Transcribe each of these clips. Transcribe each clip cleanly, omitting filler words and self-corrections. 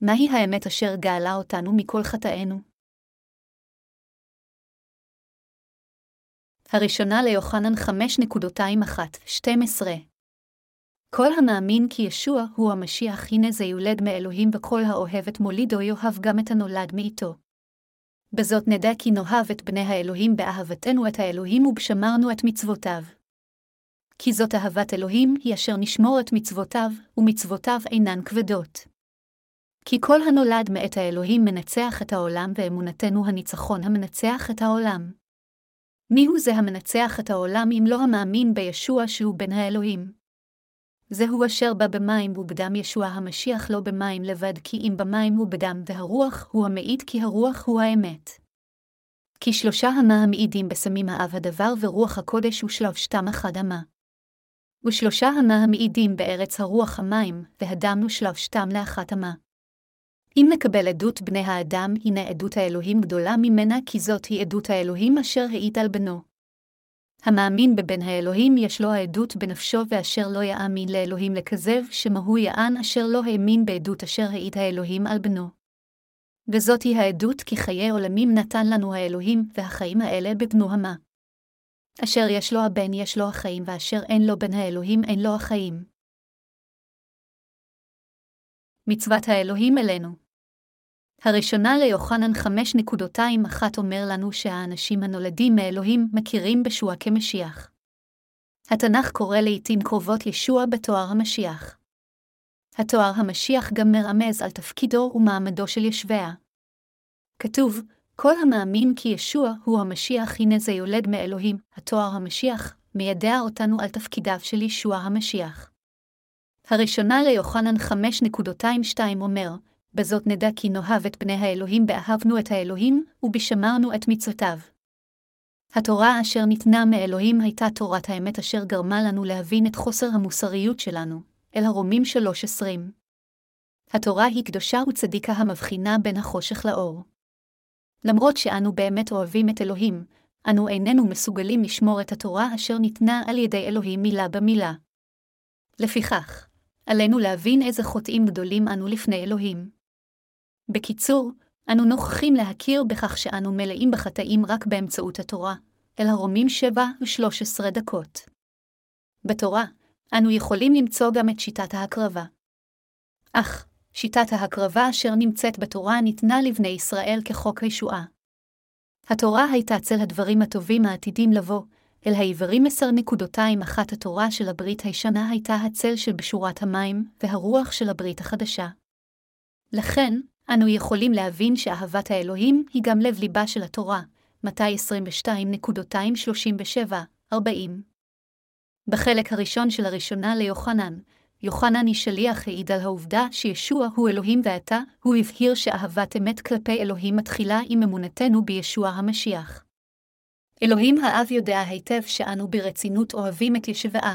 מהי האמת אשר גאלה אותנו מכל חטאינו? הראשונה ליוחנן 5:2-12. כל המאמין כי ישוע הוא המשיח, הנה זה יולד מאלוהים, וכל האוהב את מולידו יאהב גם את הנולד מאיתו. בזאת נדע כי נאהב את בני האלוהים, באהבתנו את האלוהים ובשמרנו את מצוותיו. כי זאת אהבת אלוהים, היא אשר נשמור את מצוותיו, ומצוותיו אינן כבדות. כי כל הנולד מאת האלוהים מנצח את העולם, ואמונתנו הניצחון המנצח את העולם. מיהו זה המנצח את העולם אם לא המאמין בישוע שהוא בן האלוהים? זהו אשר בא במים ובדם, ישוע המשיח, לא במים לבד, כי אם במים ובדם, והרוח הוא המעיד, כי הרוח הוא האמת. כי שלושה המה המעידים בסמים, האב, הדבר ורוח הקודש, ושלושתם אחד המה. ושלושה המה המעידים בארץ, הרוח, המים והדם, ושלושתם לאחת המה. אם נקבל עדות בני האדם, הנה עדות האלוהים גדולה ממנה, כי זאת היא עדות האלוהים אשר העיד על בנו. המאמין בבן האלוהים יש לו העדות בנפשו, ואשר לא יאמין לאלוהים לכזב, שמהו יען אשר לא האמין בעדות אשר העיד האלוהים על בנו. וזאת היא העדות, כי חיי עולמים נתן לנו האלוהים, והחיים האלה בבנו המה. אשר יש לו הבן יש לו החיים, ואשר אין לו בן האלוהים אין לו החיים. מצוות האלוהים אלינו. הראשונה ליוחנן 5:1 אומר לנו שהאנשים הנולדים מאלוהים מכירים בישוע כמשיח. התנ"ך קורא לעתים קרובות ישוע בתואר המשיח. התואר המשיח גם מרמז על תפקידו ומעמדו של ישוע. כתוב, כל המאמין כי ישוע הוא המשיח, הנה זה יולד מאלוהים. התואר המשיח מיידע אותנו על תפקידיו של ישוע המשיח. הראשונה ליוחנן 5:2 אומר, בזאת נדע כי נאהב את בני האלוהים, באהבנו את האלוהים, ובשמרנו את מצוותיו. התורה אשר ניתנה מאלוהים הייתה תורת האמת אשר גרמה לנו להבין את חוסר המוסריות שלנו, אל הרומים 3:20. התורה היא קדושה וצדיקה המבחינה בין החושך לאור. למרות שאנו באמת אוהבים את אלוהים, אנו איננו מסוגלים לשמור את התורה אשר ניתנה על ידי אלוהים מילה במילה. לפיכך, עלינו להבין איזה חוטאים גדולים אנו לפני אלוהים. בקיצור, אנו נוכחים להכיר בכך שאנו מלאים בחטאים רק באמצעות התורה, אל הרומים 7:13. בתורה, אנו יכולים למצוא גם את שיטת ההקרבה. אך, שיטת ההקרבה אשר נמצאת בתורה ניתנה לבני ישראל כחוק הישועה. התורה הייתה צל הדברים הטובים העתידים לבוא, אל העברים 10:1. התורה של הברית הישנה הייתה הצל של בשורת המים, והרוח של הברית החדשה. לכן, אנו יכולים להבין שאהבת האלוהים היא גם לב ליבה של התורה, מתי 22:37-40. בחלק הראשון של הראשונה ליוחנן, יוחנן השליח העיד על העובדה שישוע הוא אלוהים ואתה, הוא הבהיר שאהבת אמת כלפי אלוהים מתחילה עם אמונתנו בישוע המשיח. אלוהים האב יודע היטב שאנו ברצינות אוהבים את ישוע.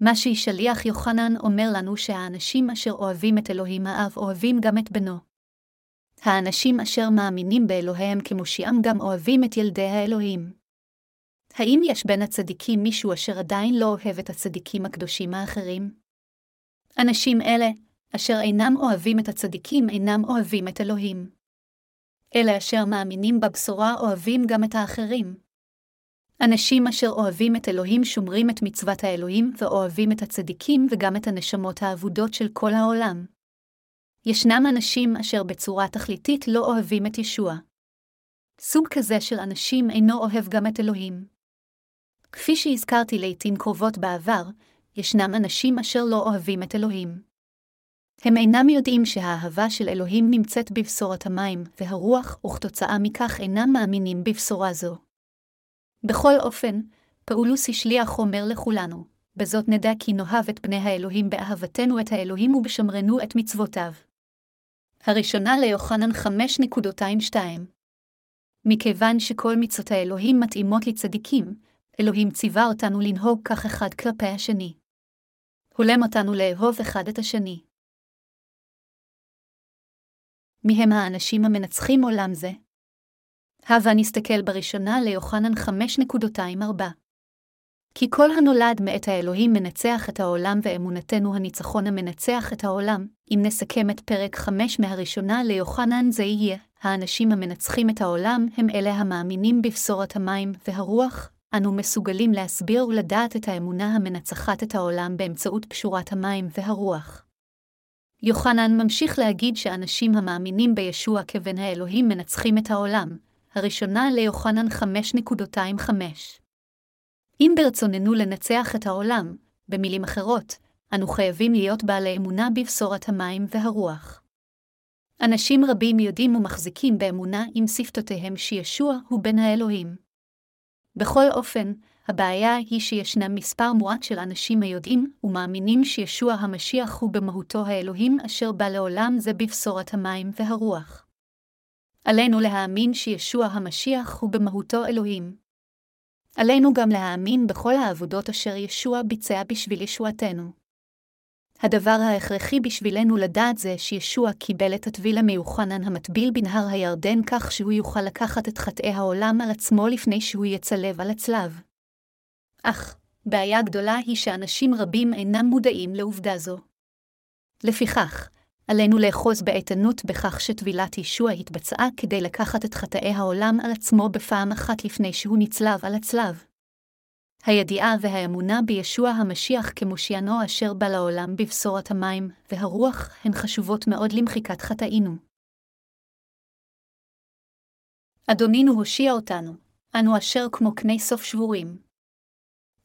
מה שישליח יוחנן אומר לנו שהאנשים אשר אוהבים את אלוהים האב אוהבים גם את בנו. האנשים אשר מאמינים באלוהיהם כמושיעם גם אוהבים את ילדי האלוהים. האם יש בין הצדיקים מישהו אשר עדיין לא אוהב את הצדיקים הקדושים האחרים? אנשים אלה, אשר אינם אוהבים את הצדיקים, אינם אוהבים את אלוהים. אלה אשר מאמינים בבשורה אוהבים גם את האחרים. אנשים אשר אוהבים את אלוהים שומרים את מצוות האלוהים ואוהבים את הצדיקים וגם את הנשמות האבודות של כל העולם. ישנם אנשים אשר בצורה תכליתית לא אוהבים את ישוע. סוג כזה של אנשים אינו אוהב גם את אלוהים. כפי שהזכרתי לעתים קרובות בעבר, ישנם אנשים אשר לא אוהבים את אלוהים. הם אינם יודעים שהאהבה של אלוהים נמצאת בבשורת המים והרוח, וכתוצאה מכך אינם מאמינים בבשורה זו. בכל אופן, פאולוס השליח אומר לכולנו, בזאת נדע כי נאהב את בני האלוהים, באהבתנו את האלוהים ובשמרנו את מצוותיו. הראשונה ליוחנן 5:2. מכיוון שכל מצוות האלוהים מתאימות לצדיקים, אלוהים ציווה אותנו לנהוג כך אחד כלפי השני. הולם אותנו לאהוב אחד את השני. מיהם האנשים המנצחים עולם זה? הבה נסתכל בראשונה ליוחנן 5:4. כי כל הנולד מאת האלוהים מנצח את העולם, ואמונתנו הניצחון המנצח את העולם. אם נסכם את פרק 5 מהראשונה ליוחנן, זה יהיה, האנשים המנצחים את העולם הם אלה המאמינים בבשורת המים והרוח. אנו מסוגלים להסביר ולדעת את האמונה המנצחת את העולם באמצעות פשורת המים והרוח. יוחנן ממשיך להגיד שאנשים המאמינים בישוע כבן האלוהים מנצחים את העולם. הראשונה ליוחנן 5.25. אם ברצוננו לנצח את העולם, במילים אחרות, אנו חייבים להיות בעלי אמונה בבשורת המים והרוח. אנשים רבים יודעים ומחזיקים באמונה עם שפתותיהם שישוע הוא בן האלוהים. בכל אופן, הבעיה היא שישנם מספר מועט של אנשים היודעים ומאמינים שישוע המשיח הוא במהותו האלוהים אשר בא לעולם זה בבשורת המים והרוח. עלינו להאמין שישוע המשיח הוא במהותו אלוהים. עלינו גם להאמין בכל העבודות אשר ישוע ביצע בשביל ישועתנו. הדבר ההכרחי בשבילנו לדעת זה שישוע קיבל את הטבילה מיוחנן המטביל בנהר הירדן כך שהוא יוכל לקחת את חטאי העולם על עצמו לפני שהוא יצלב על הצלב. אך, בעיה גדולה היא שאנשים רבים אינם מודעים לעובדה זו. לפיכך, עלינו לאחוז באיתנות בכך שטבילת ישוע התבצעה כדי לקחת את חטאי העולם על עצמו בפעם אחת לפני שהוא נצלב על הצלב. הידיעה והאמונה בישוע המשיח כמושיענו אשר בא לעולם בבשורת המים והרוח הן חשובות מאוד למחיקת חטאינו. אדונינו הושיע אותנו, אנו אשר כמו קני סוף שבורים.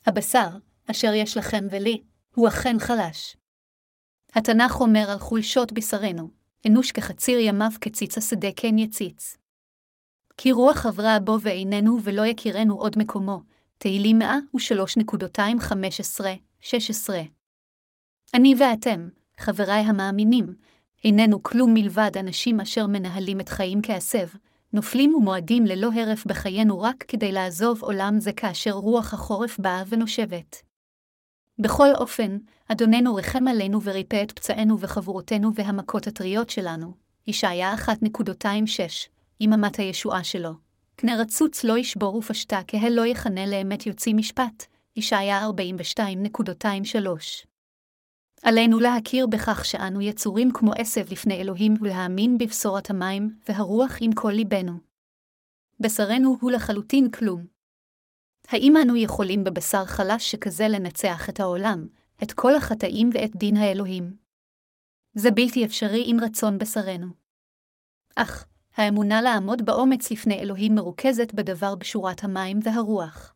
הבשר, אשר יש לכם ולי, הוא אכן חלש. התנ"ך אומר על חולשות בשרנו, אנוש כחציר ימיו כציץ השדה כן יציץ. כי רוח עברה בו ואיננו ולא יכירנו עוד מקומו, תהילים 103.15-16. אני ואתם, חבריי המאמינים, איננו כלום מלבד אנשים אשר מנהלים את חיים כעשב, נופלים ומועדים ללא הרף בחיינו רק כדי לעזוב עולם זה כאשר רוח החורף באה ונושבת. בכל אופן, אדוננו רחם עלינו וריפא את פצענו וחבורותינו והמכות הטריות שלנו. ישעיה 1.26, עם אמת הישועה שלו. קנה רצוץ לא ישבור ופשטה, קהל לא יחנה לאמת יוציא משפט. ישעיה 42.23. עלינו להכיר בכך שאנו יצורים כמו עשב לפני אלוהים ולהאמין בבשורת המים והרוח עם כל ליבנו. בשרנו הוא לחלוטין כלום. האם אנו יכולים בבשר חלש שכזה לנצח את העולם, את כל החטאים ואת דין האלוהים? זה בלתי אפשרי עם רצון בשרנו. אך, האמונה לעמוד באומץ לפני אלוהים מרוכזת בדבר בשורת המים והרוח.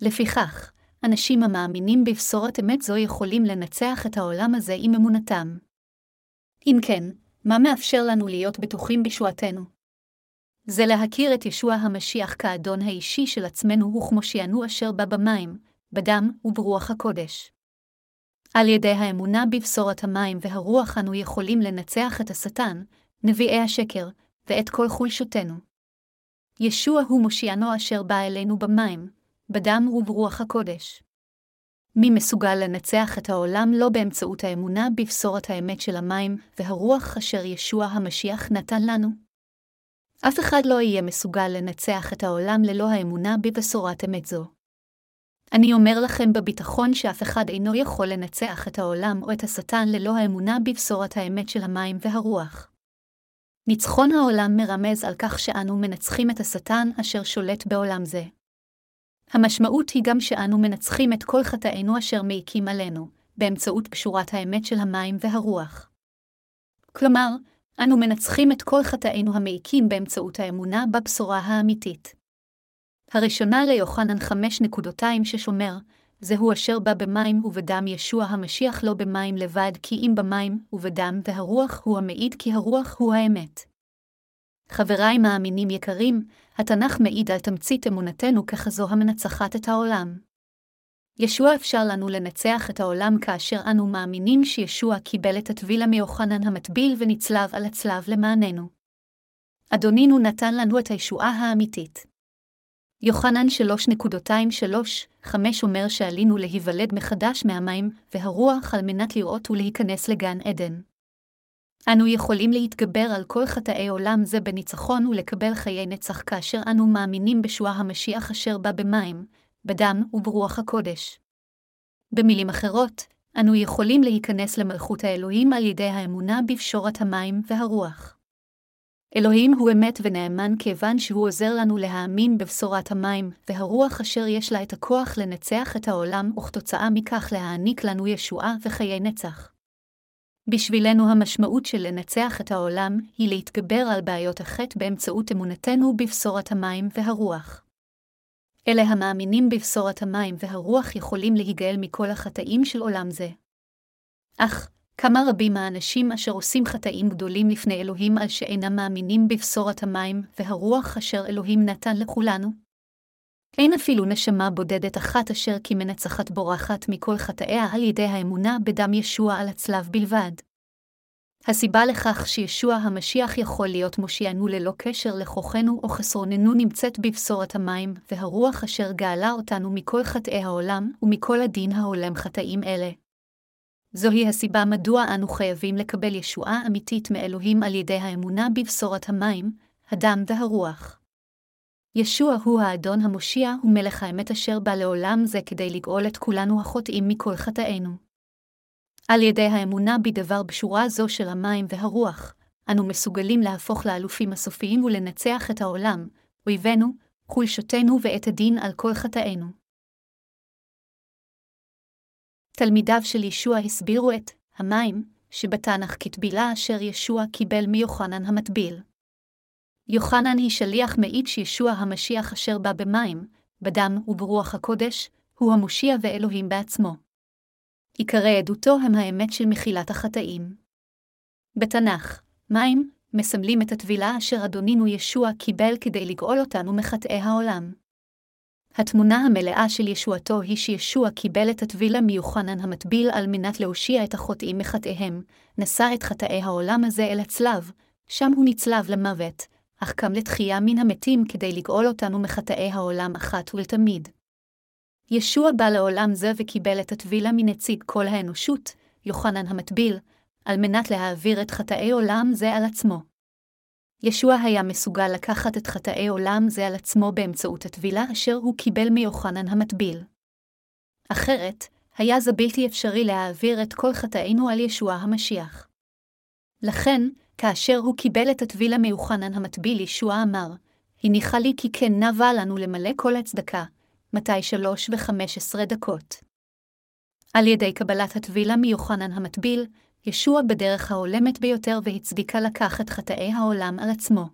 לפיכך, אנשים המאמינים בבשורת אמת זו יכולים לנצח את העולם הזה עם אמונתם. אם כן, מה מאפשר לנו להיות בטוחים בישועתנו? זה להכיר את ישוע המשיח כאדון האישי של עצמנו וכמושיענו אשר בא במים, בדם וברוח הקודש. על ידי האמונה בבשורת המים והרוח אנו יכולים לנצח את השטן, נביאי השקר, ואת כל חולשותנו. ישוע הוא מושיענו אשר בא אלינו במים, בדם וברוח הקודש. מי מסוגל לנצח את העולם לא באמצעות האמונה בבשורת האמת של המים והרוח אשר ישוע המשיח נתן לנו? אף אחד לא יהיה מסוגל לנצח את העולם ללא האמונה בבשורת אמת זו. אני אומר לכם בביטחון שאף אחד אינו יכול לנצח את העולם או את השטן ללא האמונה בבשורת האמת של המים והרוח. ניצחון העולם מרמז על כך שאנו מנצחים את השטן אשר שולט בעולם זה. המשמעות היא גם שאנו מנצחים את כל חטאינו אשר מעיקים עלינו, באמצעות פשורת האמת של המים והרוח. כלומר, אנו מנצחים את כל חטאינו המעיקים באמצעות האמונה בבשורה האמיתית. הראשונה ליוחנן 5.2 ששומר, זהו אשר בא במים ובדם ישוע המשיח לא במים לבד כי אם במים ובדם והרוח הוא המעיד כי הרוח הוא האמת. חבריי מאמינים יקרים, התנ"ך מעיד על תמצית אמונתנו ככזו המנצחת את העולם. ישוע אפשר לנו לנצח את העולם כאשר אנו מאמינים שישוע קיבל את הטבילה מיוחנן המטביל ונצלב על הצלב למעננו. אדונינו נתן לנו את הישועה האמיתית. יוחנן 3.2-3-5 אומר שעלינו להיוולד מחדש מהמים והרוח על מנת לראות ולהיכנס לגן עדן. אנו יכולים להתגבר על כל חטאי עולם זה בניצחון ולקבל חיי נצח כאשר אנו מאמינים בישוע המשיח אשר בא במים, בדם וברוח הקודש. במילים אחרות, אנו יכולים להיכנס למלכות האלוהים על ידי האמונה בפשורת המים והרוח. אלוהים הוא אמת ונאמן כיוון שהוא עוזר לנו להאמין בבשורת המים והרוח אשר יש לה את הכוח לנצח את העולם וכתוצאה מכך להעניק לנו ישועה וחיי נצח. בשבילנו המשמעות של לנצח את העולם היא להתגבר על בעיות החטא באמצעות אמונתנו בבשורת המים והרוח. אלה המאמינים בבשורת המים והרוח יכולים להיגאל מכל החטאים של עולם זה. אך, כמה רבים האנשים אשר עושים חטאים גדולים לפני אלוהים על שאינם מאמינים בבשורת המים והרוח אשר אלוהים נתן לכולנו? אין אפילו נשמה בודדת אחת אשר כי מנצחת בורחת מכל חטאיה על ידי האמונה בדם ישוע על הצלב בלבד. הסיבה לכך שישוע המשיח יכול להיות מושיענו ללא קשר לכוחנו או חסרוננו נמצאת בבשורת המים והרוח אשר גאלה אותנו מכל חטאי העולם ומכל הדין העולם חטאים אלה. זוהי הסיבה מדוע אנו חייבים לקבל ישועה אמיתית מאלוהים על ידי האמונה בבשורת המים, הדם והרוח. ישוע הוא האדון המושיע ומלך האמת אשר בא לעולם זה כדי לגאול את כולנו החוטאים מכל חטאינו. על ידי האמונה בדבר בשורה זו של המים והרוח, אנו מסוגלים להפוך לאלופים הסופיים ולנצח את העולם, אויבינו, חולשותינו ואת הדין על כל חטאינו. תלמידיו של ישוע הסבירו את המים שבתנ"ך כטבילה אשר ישוע קיבל מיוחנן המטביל. יוחנן היא שליח מעיד שישוע המשיח אשר בא במים, בדם וברוח הקודש, הוא המושיע ואלוהים בעצמו. עיקרי עדותו הם האמת של מחילת החטאים. בתנ"ך, מים מסמלים את הטבילה אשר אדונינו ישוע קיבל כדי לגאול אותנו מחטאי העולם. התמונה המלאה של ישועתו היא שישוע קיבל את הטבילה מיוחנן המטביל על מנת להושיע את החוטאים מחטאיהם, נשא את חטאי העולם הזה אל הצלב, שם הוא נצלב למוות, אך קם לתחייה מן המתים כדי לגאול אותנו מחטאי העולם אחת ולתמיד. ישוע בא לעולם זה וקיבל את הטבילה מנציג כל האנושות, יוחנן המטביל, על מנת להעביר את חטאי עולם זה על עצמו. ישוע היה מסוגל לקחת את חטאי עולם זה על עצמו באמצעות הטבילה אשר הוא קיבל מיוחנן המטביל. אחרת, היה זה בלתי אפשרי להעביר את כל חטאינו על ישוע המשיח. לכן, כאשר הוא קיבל את הטבילה מיוחנן המטביל, ישוע אמר, "הניחה לי כי כן נבע לנו למלא כל הצדקה", מתי 3:15. על ידי קבלת הטבילה מיוחנן המטביל, ישוע בדרך ההולמת ביותר והצדיקה לקחת חטאי העולם על עצמו.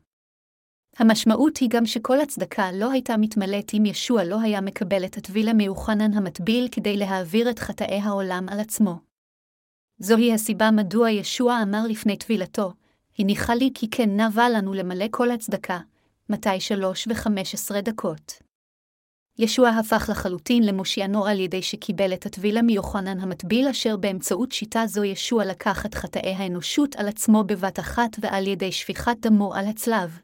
המשמעות היא גם שכל הצדקה לא הייתה מתמלאת אם ישוע לא היה מקבל את הטבילה מיוחנן המטביל כדי להעביר את חטאי העולם על עצמו. זוהי הסיבה מדוע ישוע אמר לפני טבילתו, "הניחה לי כי כן נבע לנו למלא כל הצדקה", מתי 3:15. ישוע הפך לחלוטין למושיענו על ידי שקיבל את הטבילה מיוחנן המטביל אשר באמצעות שיטה זו ישוע לקח את חטאי האנושות על עצמו בבת אחת ועל ידי שפיכת דמו על הצלב.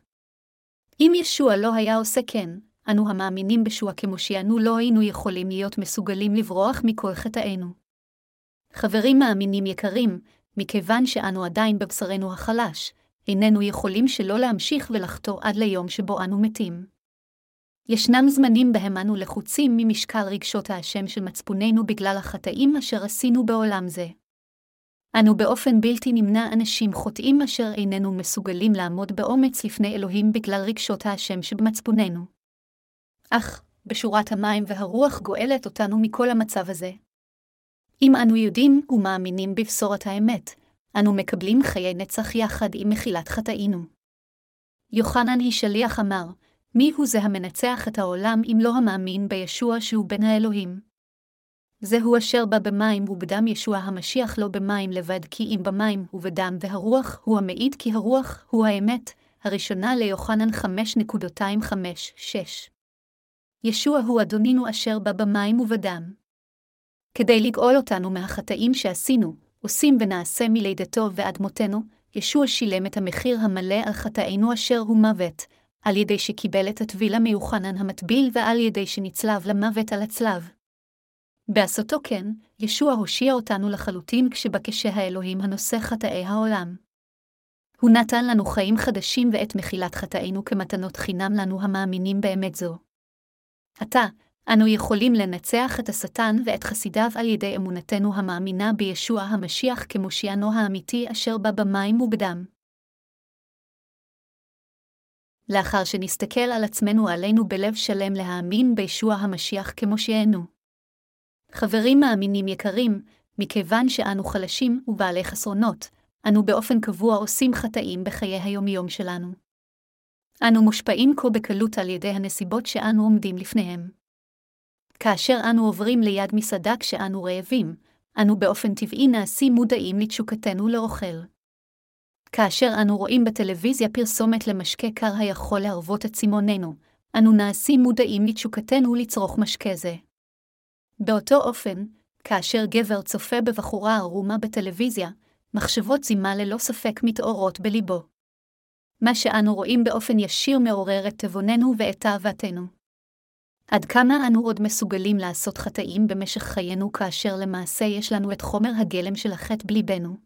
אם ישוע לא היה עושה כן, אנו המאמינים בישוע כמושיענו לא היינו יכולים להיות מסוגלים לברוח מכל חטאינו. חברים מאמינים יקרים, מכיוון שאנו עדיין בבשרנו החלש, איננו יכולים שלא להמשיך ולחטוא עד ליום שבו אנו מתים. ישנם זמנים בהם אנו לחוצים ממשקל רגשות האשם של מצפוננו בגלל החטאים אשר עשינו בעולם זה. אנו באופן בלתי נמנע אנשים חוטאים אשר איננו מסוגלים לעמוד באומץ לפני אלוהים בגלל רגשות האשם שבמצפוננו. אך, בשורת המים והרוח גואלת אותנו מכל המצב הזה. אם אנו יודעים ומאמינים בבשורת האמת, אנו מקבלים חיי נצח יחד עם מחילת חטאינו. יוחנן השליח אמר, מי הוא זה המנצח את העולם אם לא המאמין בישוע שהוא בן האלוהים? זהו אשר בא במים ובדם ישוע המשיח לא במים לבד כי אם במים ובדם והרוח הוא המעיד כי הרוח הוא האמת, הראשונה ליוחנן 5:5-6. ישוע הוא אדונינו אשר בא במים ובדם. כדי לגאול אותנו מהחטאים שעשינו, עושים ונעשה מלידתו ועד מותנו, ישוע שילם את המחיר המלא על חטאינו אשר הוא מוות, על ידי שקיבל את הטבילה מיוחנן המטביל ועל ידי שנצלב למוות על הצלב. בעשותו כן, ישוע הושיע אותנו לחלוטין כשבקשה האלוהים הנושא חטאי העולם. הוא נתן לנו חיים חדשים ואת מחילת חטאינו כמתנות חינם לנו המאמינים באמת זו. עתה, אנו יכולים לנצח את השטן ואת חסידיו על ידי אמונתנו המאמינה בישוע המשיח כמושיענו האמיתי אשר בא במים ובדם. לאחר שנסתכל על עצמנו עלינו בלב שלם להאמין בישוע המשיח כמושיענו. חברים מאמינים יקרים, מכיוון שאנו חלשים ובעלי חסרונות, אנו באופן קבוע עושים חטאים בחיי היומיום שלנו. אנו מושפעים כה בקלות על ידי הנסיבות שאנו עומדים לפניהם. כאשר אנו עוברים ליד מסעדה כשאנו רעבים, אנו באופן טבעי נעשים מודעים לתשוקתנו לאוכל. כאשר אנו רואים בטלוויזיה פרסומת למשקה קר היכול להרבות את צימוננו, אנו נעשים מודעים לתשוקתנו לצרוך משקה זה. באותו אופן, כאשר גבר צופה בבחורה ערומה בטלוויזיה, מחשבות זימה ללא ספק מתעוררות בליבו. מה שאנו רואים באופן ישיר מעורר את תבוננו ואת תאוותנו. עד כמה אנו עוד מסוגלים לעשות חטאים במשך חיינו כאשר למעשה יש לנו את חומר הגלם של החטא בליבנו?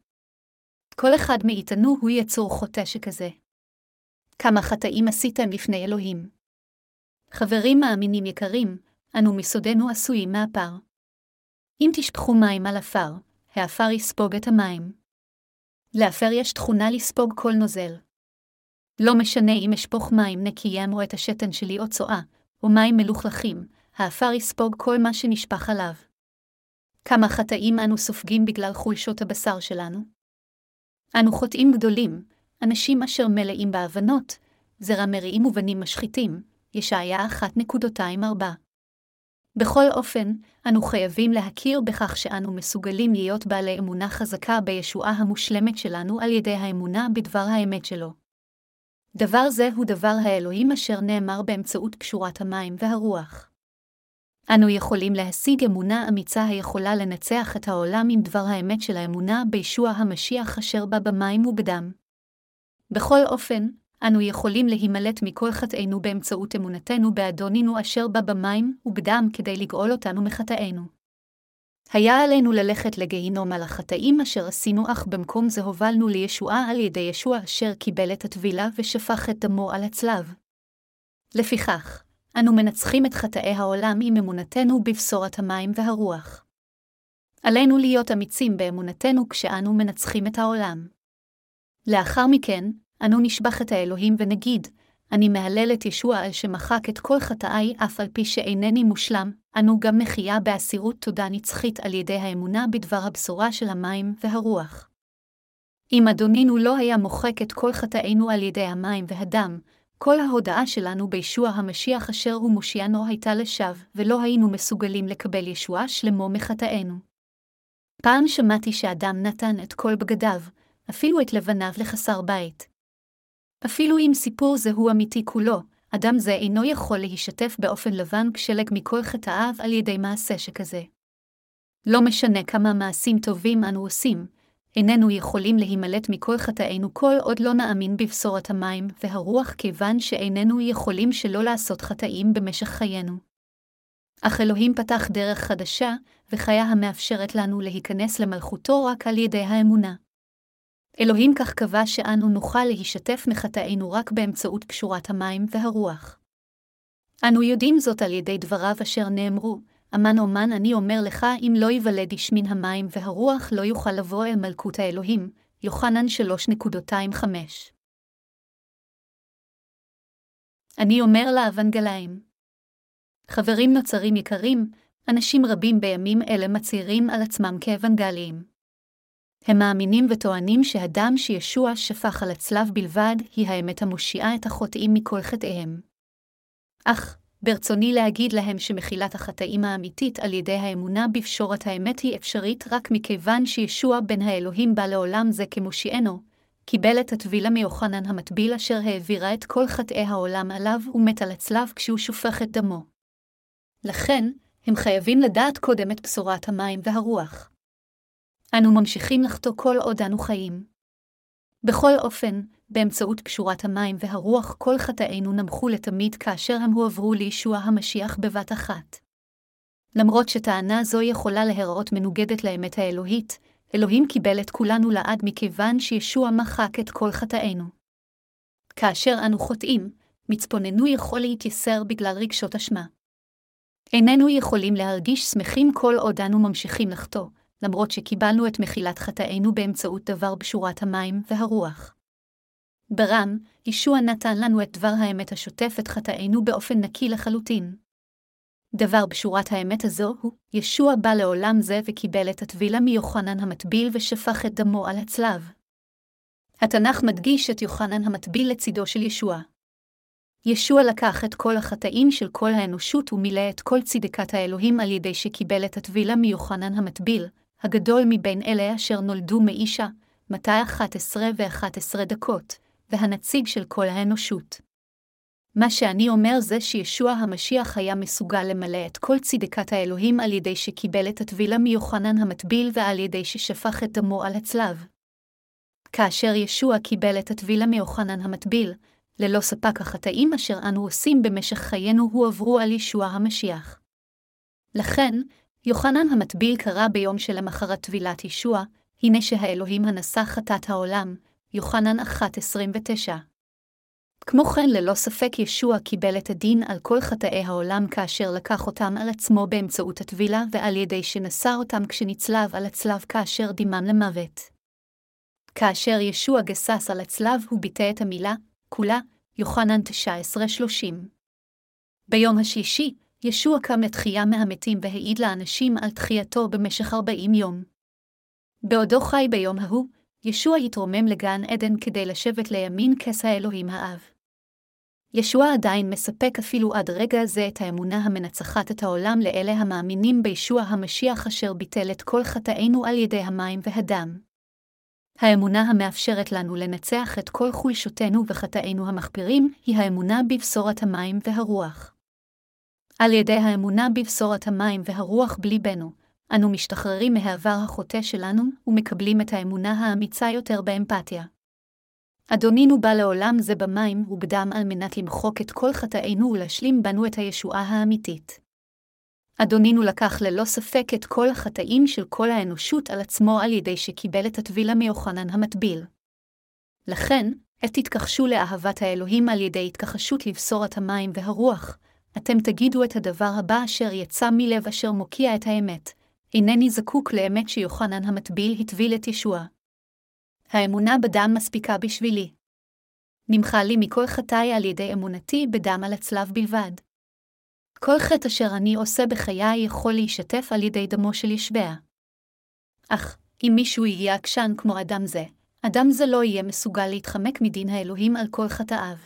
כל אחד מאיתנו הוא יצור חוטא שכזה. כמה חטאים עשיתם לפני אלוהים? חברים מאמינים יקרים, אנו מסודנו עשויים מהפר. אם תשפכו מים על אפר, האפר יספוג את המים. לאפר יש תכונה לספוג כל נוזל. לא משנה אם אשפוך מים נקיים או את השתן שלי או צואה, או מים מלוכלכים, האפר יספוג כל מה שנשפך עליו. כמה חטאים אנו סופגים בגלל חולשות הבשר שלנו? אנו חוטאים גדולים, אנשים אשר מלאים בהבנות, זרע מריעים ובנים משחיתים, ישעיה 1:4. בכל אופן, אנו חייבים להכיר בכך שאנו מסוגלים להיות בעלי אמונה חזקה בישועה המושלמת שלנו על ידי האמונה בדבר האמת שלו. דבר זה הוא דבר האלוהים אשר נאמר באמצעות קשורת המים והרוח. אנו יכולים להשיג אמונה אמיצה היכולה לנצח את העולם עם דבר האמת של האמונה בישוע המשיח אשר בא במים ובדם. בכל אופן, אנו יכולים להימלט מכל חטאינו באמצעות אמונתנו באדונינו אשר בא במים ובדם כדי לגאול אותנו מחטאינו. היה עלינו ללכת לגיהינום על החטאים אשר עשינו, אך במקום זה הובלנו לישועה על ידי ישוע אשר קיבל את הטבילה ושפך את דמו על הצלב. לפיכך, אנו מנצחים את חטאי העולם עם אמונתנו בבשורת המים והרוח. עלינו להיות אמיצים באמונתנו כשאנו מנצחים את העולם. לאחר מכן, אנו נשבח את האלוהים ונגיד, אני מהלל את ישוע על שמחק את כל חטאי אף על פי שאינני מושלם, אנו גם נחיה באסירות תודה נצחית על ידי האמונה בדבר הבשורה של המים והרוח. אם אדונינו לא היה מוחק את כל חטאינו על ידי המים והדם, כל ההודאה שלנו בישוע המשיח אשר הוא מושיענו הייתה לשווא, ולא היינו מסוגלים לקבל ישועה שלמה מחטאינו. פעם שמעתי שאדם נתן את כל בגדיו, אפילו את לבניו לחסר בית. אפילו אם סיפור זה הוא אמיתי כולו, אדם זה אינו יכול להישתף באופן לבן כשלג מכל חטאיו על ידי מעשה שכזה. לא משנה כמה מעשים טובים אנו עושים, איננו יכולים להימלט מכל חטאינו כל עוד לא נאמין בבשורת המים והרוח, כיוון שאיננו יכולים שלא לעשות חטאים במשך חיינו. אך אלוהים פתח דרך חדשה וחיה המאפשרת לנו להיכנס למלכותו רק על ידי האמונה. אלוהים כך קבע שאנו נוכל להישתף מחטאינו רק באמצעות קשורת המים והרוח. אנו יודעים זאת על ידי דבריו אשר נאמרו, אמן אמן אני אומר לך, אם לא ייוולד איש מן המים והרוח לא יוכל לבוא אל מלכות האלוהים, יוחנן 3:25. אני אומר לאוונגליים. חברים נוצרים יקרים, אנשים רבים בימים אלה מצהירים על עצמם כאוונגליים. הם מאמינים וטוענים שהדם שישוע שפך על הצלב בלבד היא האמת המושיעה את החוטאים מכל חטאיהם. אך, ברצוני להגיד להם שמחילת החטאים האמיתית על ידי האמונה בפשורת האמת היא אפשרית רק מכיוון שישוע בן האלוהים בא לעולם זה כמושיענו, קיבל את הטבילה מיוחנן המטביל אשר העבירה את כל חטאי העולם עליו ומת על הצלב כשהוא שופך את דמו. לכן, הם חייבים לדעת קודם את בשורת המים והרוח. אנו ממשיכים לחטוא כל עוד אנו חיים. בכל אופן, באמצעות קשורת המים והרוח כל חטאינו נמחו לתמיד כאשר הם הועברו לישוע המשיח בבת אחת. למרות שטענה זו יכולה להיראות מנוגדת לאמת האלוהית, אלוהים קיבל את כולנו לעד מכיוון שישוע מחק את כל חטאינו. כאשר אנו חוטאים, מצפוננו יכול להתייסר בגלל רגשות אשמה. איננו יכולים להרגיש שמחים כל עוד אנו ממשיכים לחטוא, למרות שקיבלנו את מחילת חטאינו באמצעות דבר בשורת המים והרוח. ברם, ישוע נתן לנו את דבר האמת השוטף את חטאינו באופן נקי לחלוטין. דבר בשורת האמת הזו הוא, ישוע בא לעולם זה וקיבל את הטבילה מיוחנן המטביל ושפך את דמו על הצלב. התנ"ך מדגיש את יוחנן המטביל לצידו של ישוע. ישוע לקח את כל החטאים של כל האנושות ומילא את כל צדקת האלוהים על ידי שקיבל את הטבילה מיוחנן המטביל, הגדול מבין אלה אשר נולדו מאישה, מתי 11:11, והנציג של כל האנושות. מה שאני אומר זה שישוע המשיח היה מסוגל למלא את כל צדקת האלוהים על ידי שקיבל את הטבילה מיוחנן המטביל ועל ידי ששפך את דמו על הצלב. כאשר ישוע קיבל את הטבילה מיוחנן המטביל, ללא ספק החטאים אשר אנו עושים במשך חיינו הועברו על ישוע המשיח. לכן, יוחנן המטביל קרא ביום שלמחרת טבילת ישוע, הנה שהאלוהים הנשא חטאת העולם, יוחנן 1:29. כמו כן, ללא ספק ישוע קיבל את הדין על כל חטאי העולם כאשר לקח אותם על עצמו באמצעות הטבילה ועל ידי שנשא אותם כשנצלב על הצלב כאשר דימם למוות. כאשר ישוע גסס על הצלב הוא ביטא את המילה, כולה, יוחנן 19:30. ביום השישי, ישוע קם לתחייה מהמתים והעיד לאנשים על תחייתו במשך 40 יום. בעודו חי ביום ההוא, ישוע יתרומם לגן עדן כדי לשבת לימין כס האלוהים האב. ישוע עדיין מספק אפילו עד רגע זה את האמונה המנצחת את העולם לאלה המאמינים בישוע המשיח אשר ביטל את כל חטאינו על ידי המים והדם. האמונה המאפשרת לנו לנצח את כל חולשותנו וחטאינו המחפירים היא האמונה בבשורת המים והרוח. על ידי האמונה בבשורת המים והרוח בליבנו, אנו משתחררים מהעבר החוטא שלנו ומקבלים את האמונה האמיצה יותר באמפתיה. אדונינו בא לעולם זה במים ובדם על מנת למחוק את כל חטאינו ולהשלים בנו את הישועה האמיתית. אדונינו לקח ללא ספק את כל החטאים של כל האנושות על עצמו על ידי שקיבל את הטבילה מיוחנן המטביל. לכן, את התכחשו לאהבת האלוהים על ידי התכחשות לבשורת המים והרוח, אתם תגידו את הדבר הבא אשר יצא מלב אשר מוקיע את האמת, אינני זקוק לאמת שיוחנן המטביל הטביל את ישוע. האמונה בדם מספיקה בשבילי. נמחה לי מכל חטאי על ידי אמונתי בדם על הצלב בלבד. כל חטא אשר אני עושה בחיי יכול להישטף על ידי דמו של ישוע. אך, אם מישהו יהיה עקשן כמו אדם זה, אדם זה לא יהיה מסוגל להתחמק מדין האלוהים על כל חטאיו.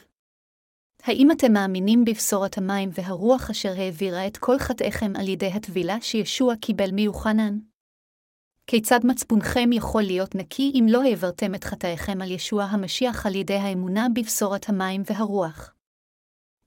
האם אתם מאמינים בבשורת המים והרוח אשר העבירה את כל חטאיכם על ידי הטבילה שישוע קיבל מיוחנן? כיצד מצפונכם יכול להיות נקי אם לא העברתם את חטאיכם על ישוע המשיח על ידי האמונה בבשורת המים והרוח?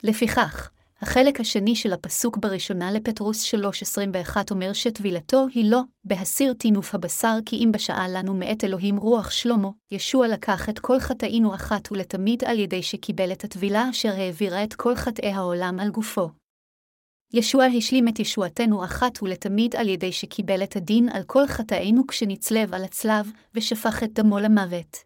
לפיכך, החלק השני של הפסוק בראשונה לפטרוס 3:21 אומר שטבילתו היא לא, בהסיר תינוף הבשר כי אם בשעה לנו מאת אלוהים רוח שלמה, ישוע לקח את כל חטאינו אחת ולתמיד על ידי שקיבל את הטבילה אשר העבירה את כל חטאי העולם על גופו. ישוע השלים את ישועתנו אחת ולתמיד על ידי שקיבל את הדין על כל חטאינו כשנצלב על הצלב ושפך את דמו למוות.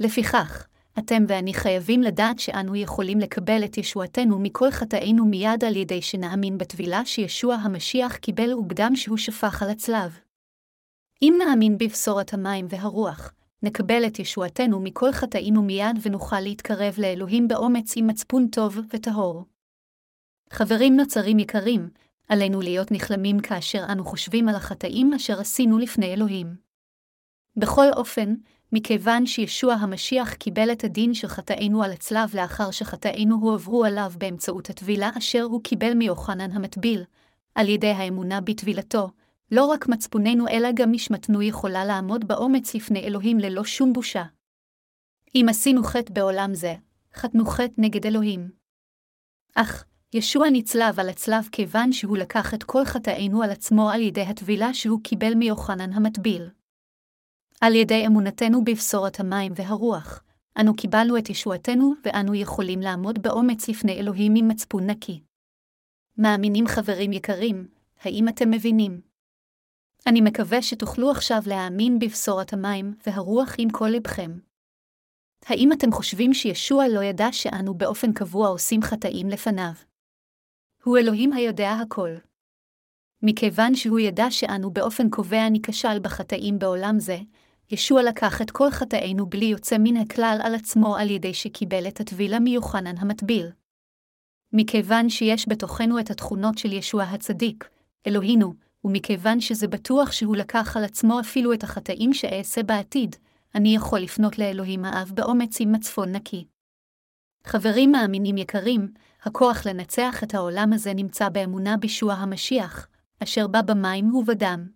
לפיכך, אתם ואני חייבים לדעת שאנו יכולים לקבל את ישועתנו מכל חטאינו מיד על ידי שנאמין בטבילה שישוע המשיח קיבל ובדם שהוא שפך על הצלב. אם נאמין בבשורת המים והרוח, נקבל את ישועתנו מכל חטאינו מיד ונוכל להתקרב לאלוהים באומץ עם מצפון טוב וטהור. חברים נוצרים יקרים, עלינו להיות נחלמים כאשר אנו חושבים על החטאים אשר עשינו לפני אלוהים. בכל אופן, מכיוון שישוע המשיח קיבל את הדין של חטאינו על הצלב לאחר שחטאינו הועברו עליו באמצעות הטבילה אשר הוא קיבל מיוחנן המטביל, על ידי האמונה בטבילתו, לא רק מצפוננו אלא גם נשמתנו יכולה לעמוד באומץ לפני אלוהים ללא שום בושה. אם עשינו חטא בעולם זה, חטאנו חטא נגד אלוהים. אך, ישוע נצלב על הצלב כיוון שהוא לקח את כל חטאינו על עצמו על ידי הטבילה שהוא קיבל מיוחנן המטביל. על ידי אמונתנו בבשורת המים והרוח, אנו קיבלנו את ישועתנו ואנו יכולים לעמוד באומץ לפני אלוהים עם מצפון נקי. מאמינים חברים יקרים, האם אתם מבינים? אני מקווה שתוכלו עכשיו להאמין בבשורת המים והרוח עם כל לבכם. האם אתם חושבים שישוע לא ידע שאנו באופן קבוע עושים חטאים לפניו? הוא אלוהים היודע הכל. מכיוון שהוא ידע שאנו באופן קובע ניכשל בחטאים בעולם זה, ישוע לקח את כל חטאינו בלי יוצא מן הכלל על עצמו על ידי שקיבל את הטבילה מיוחנן המטביל. מכיוון שיש בתוכנו את התכונות של ישוע הצדיק, אלוהינו, ומכיוון שזה בטוח שהוא לקח על עצמו אפילו את החטאים שאעשה בעתיד, אני יכול לפנות לאלוהים האב באומץ עם מצפון נקי. חברים מאמינים יקרים, הכוח לנצח את העולם הזה נמצא באמונה בישוע המשיח, אשר בא במים ובדם.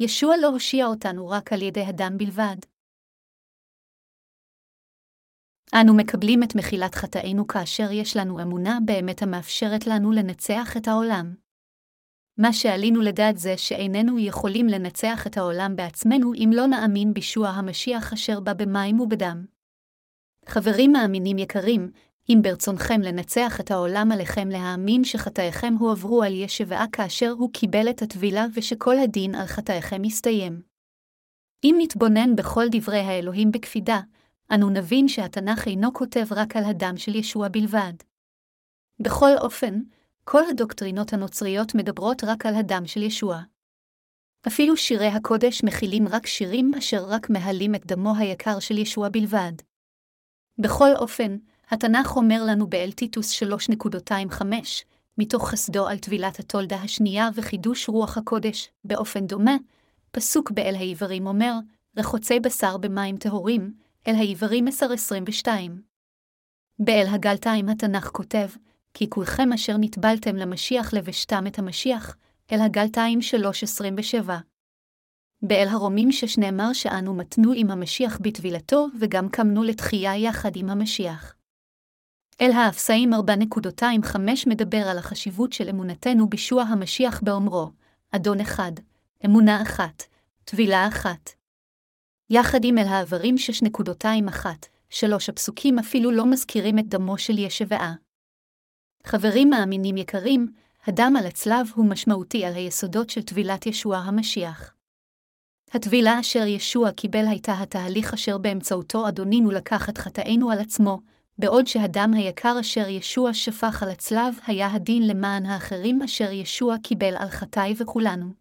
ישוע לא הושיע אותנו רק על ידי הדם בלבד. אנו מקבלים את מחילת חטאינו כאשר יש לנו אמונה באמת המאפשרת לנו לנצח את העולם. מה שעלינו לדעת זה שאיננו יכולים לנצח את העולם בעצמנו אם לא נאמין בישוע המשיח אשר בא במים ובדם. חברים מאמינים יקרים, אם ברצונכם לנצח את העולם עליכם להאמין שחטאיכם הועברו על ישוע כאשר הוא קיבל את הטבילה ושכל הדין על חטאיכם יסתיים. אם נתבונן בכל דברי האלוהים בקפידה, אנו נבין שהתנ"ך אינו כותב רק על הדם של ישוע בלבד. בכל אופן, כל הדוקטרינות הנוצריות מדברות רק על הדם של ישוע. אפילו שירי הקודש מכילים רק שירים אשר רק מהלים את דמו היקר של ישוע בלבד. בכל אופן, התנ"ך אומר לנו באל טיטוס 3.25, מתוך חסדו על טבילת התולדה השנייה וחידוש רוח הקודש, באופן דומה, פסוק באל העברים אומר, רחוצי בשר במים טהורים, אל העברים 10:22. באל הגלתיים התנ"ך כותב, כי כולכם אשר נטבלתם למשיח לבשתם את המשיח, אל הגלתיים 3:27. באל הרומים שנאמר שאנו מתנו עם המשיח בטבילתו וגם קמנו לתחייה יחד עם המשיח. אל האפסאים 4.25 מדבר על החשיבות של אמונתנו בישוע המשיח באומרו, אדון אחד, אמונה אחת, טבילה אחת. יחד עם אל העברים 6.21, 3 הפסוקים אפילו לא מזכירים את דמו של ישוע. חברים מאמינים יקרים, הדם על הצלב הוא משמעותי על היסודות של טבילת ישוע המשיח. הטבילה אשר ישוע קיבל הייתה התהליך אשר באמצעותו אדונינו לקח את חטאינו על עצמו, בעוד שהדם היקר אשר ישוע שפך על הצלב היה הדין למען האחרים אשר ישוע קיבל על חטאי וכולנו.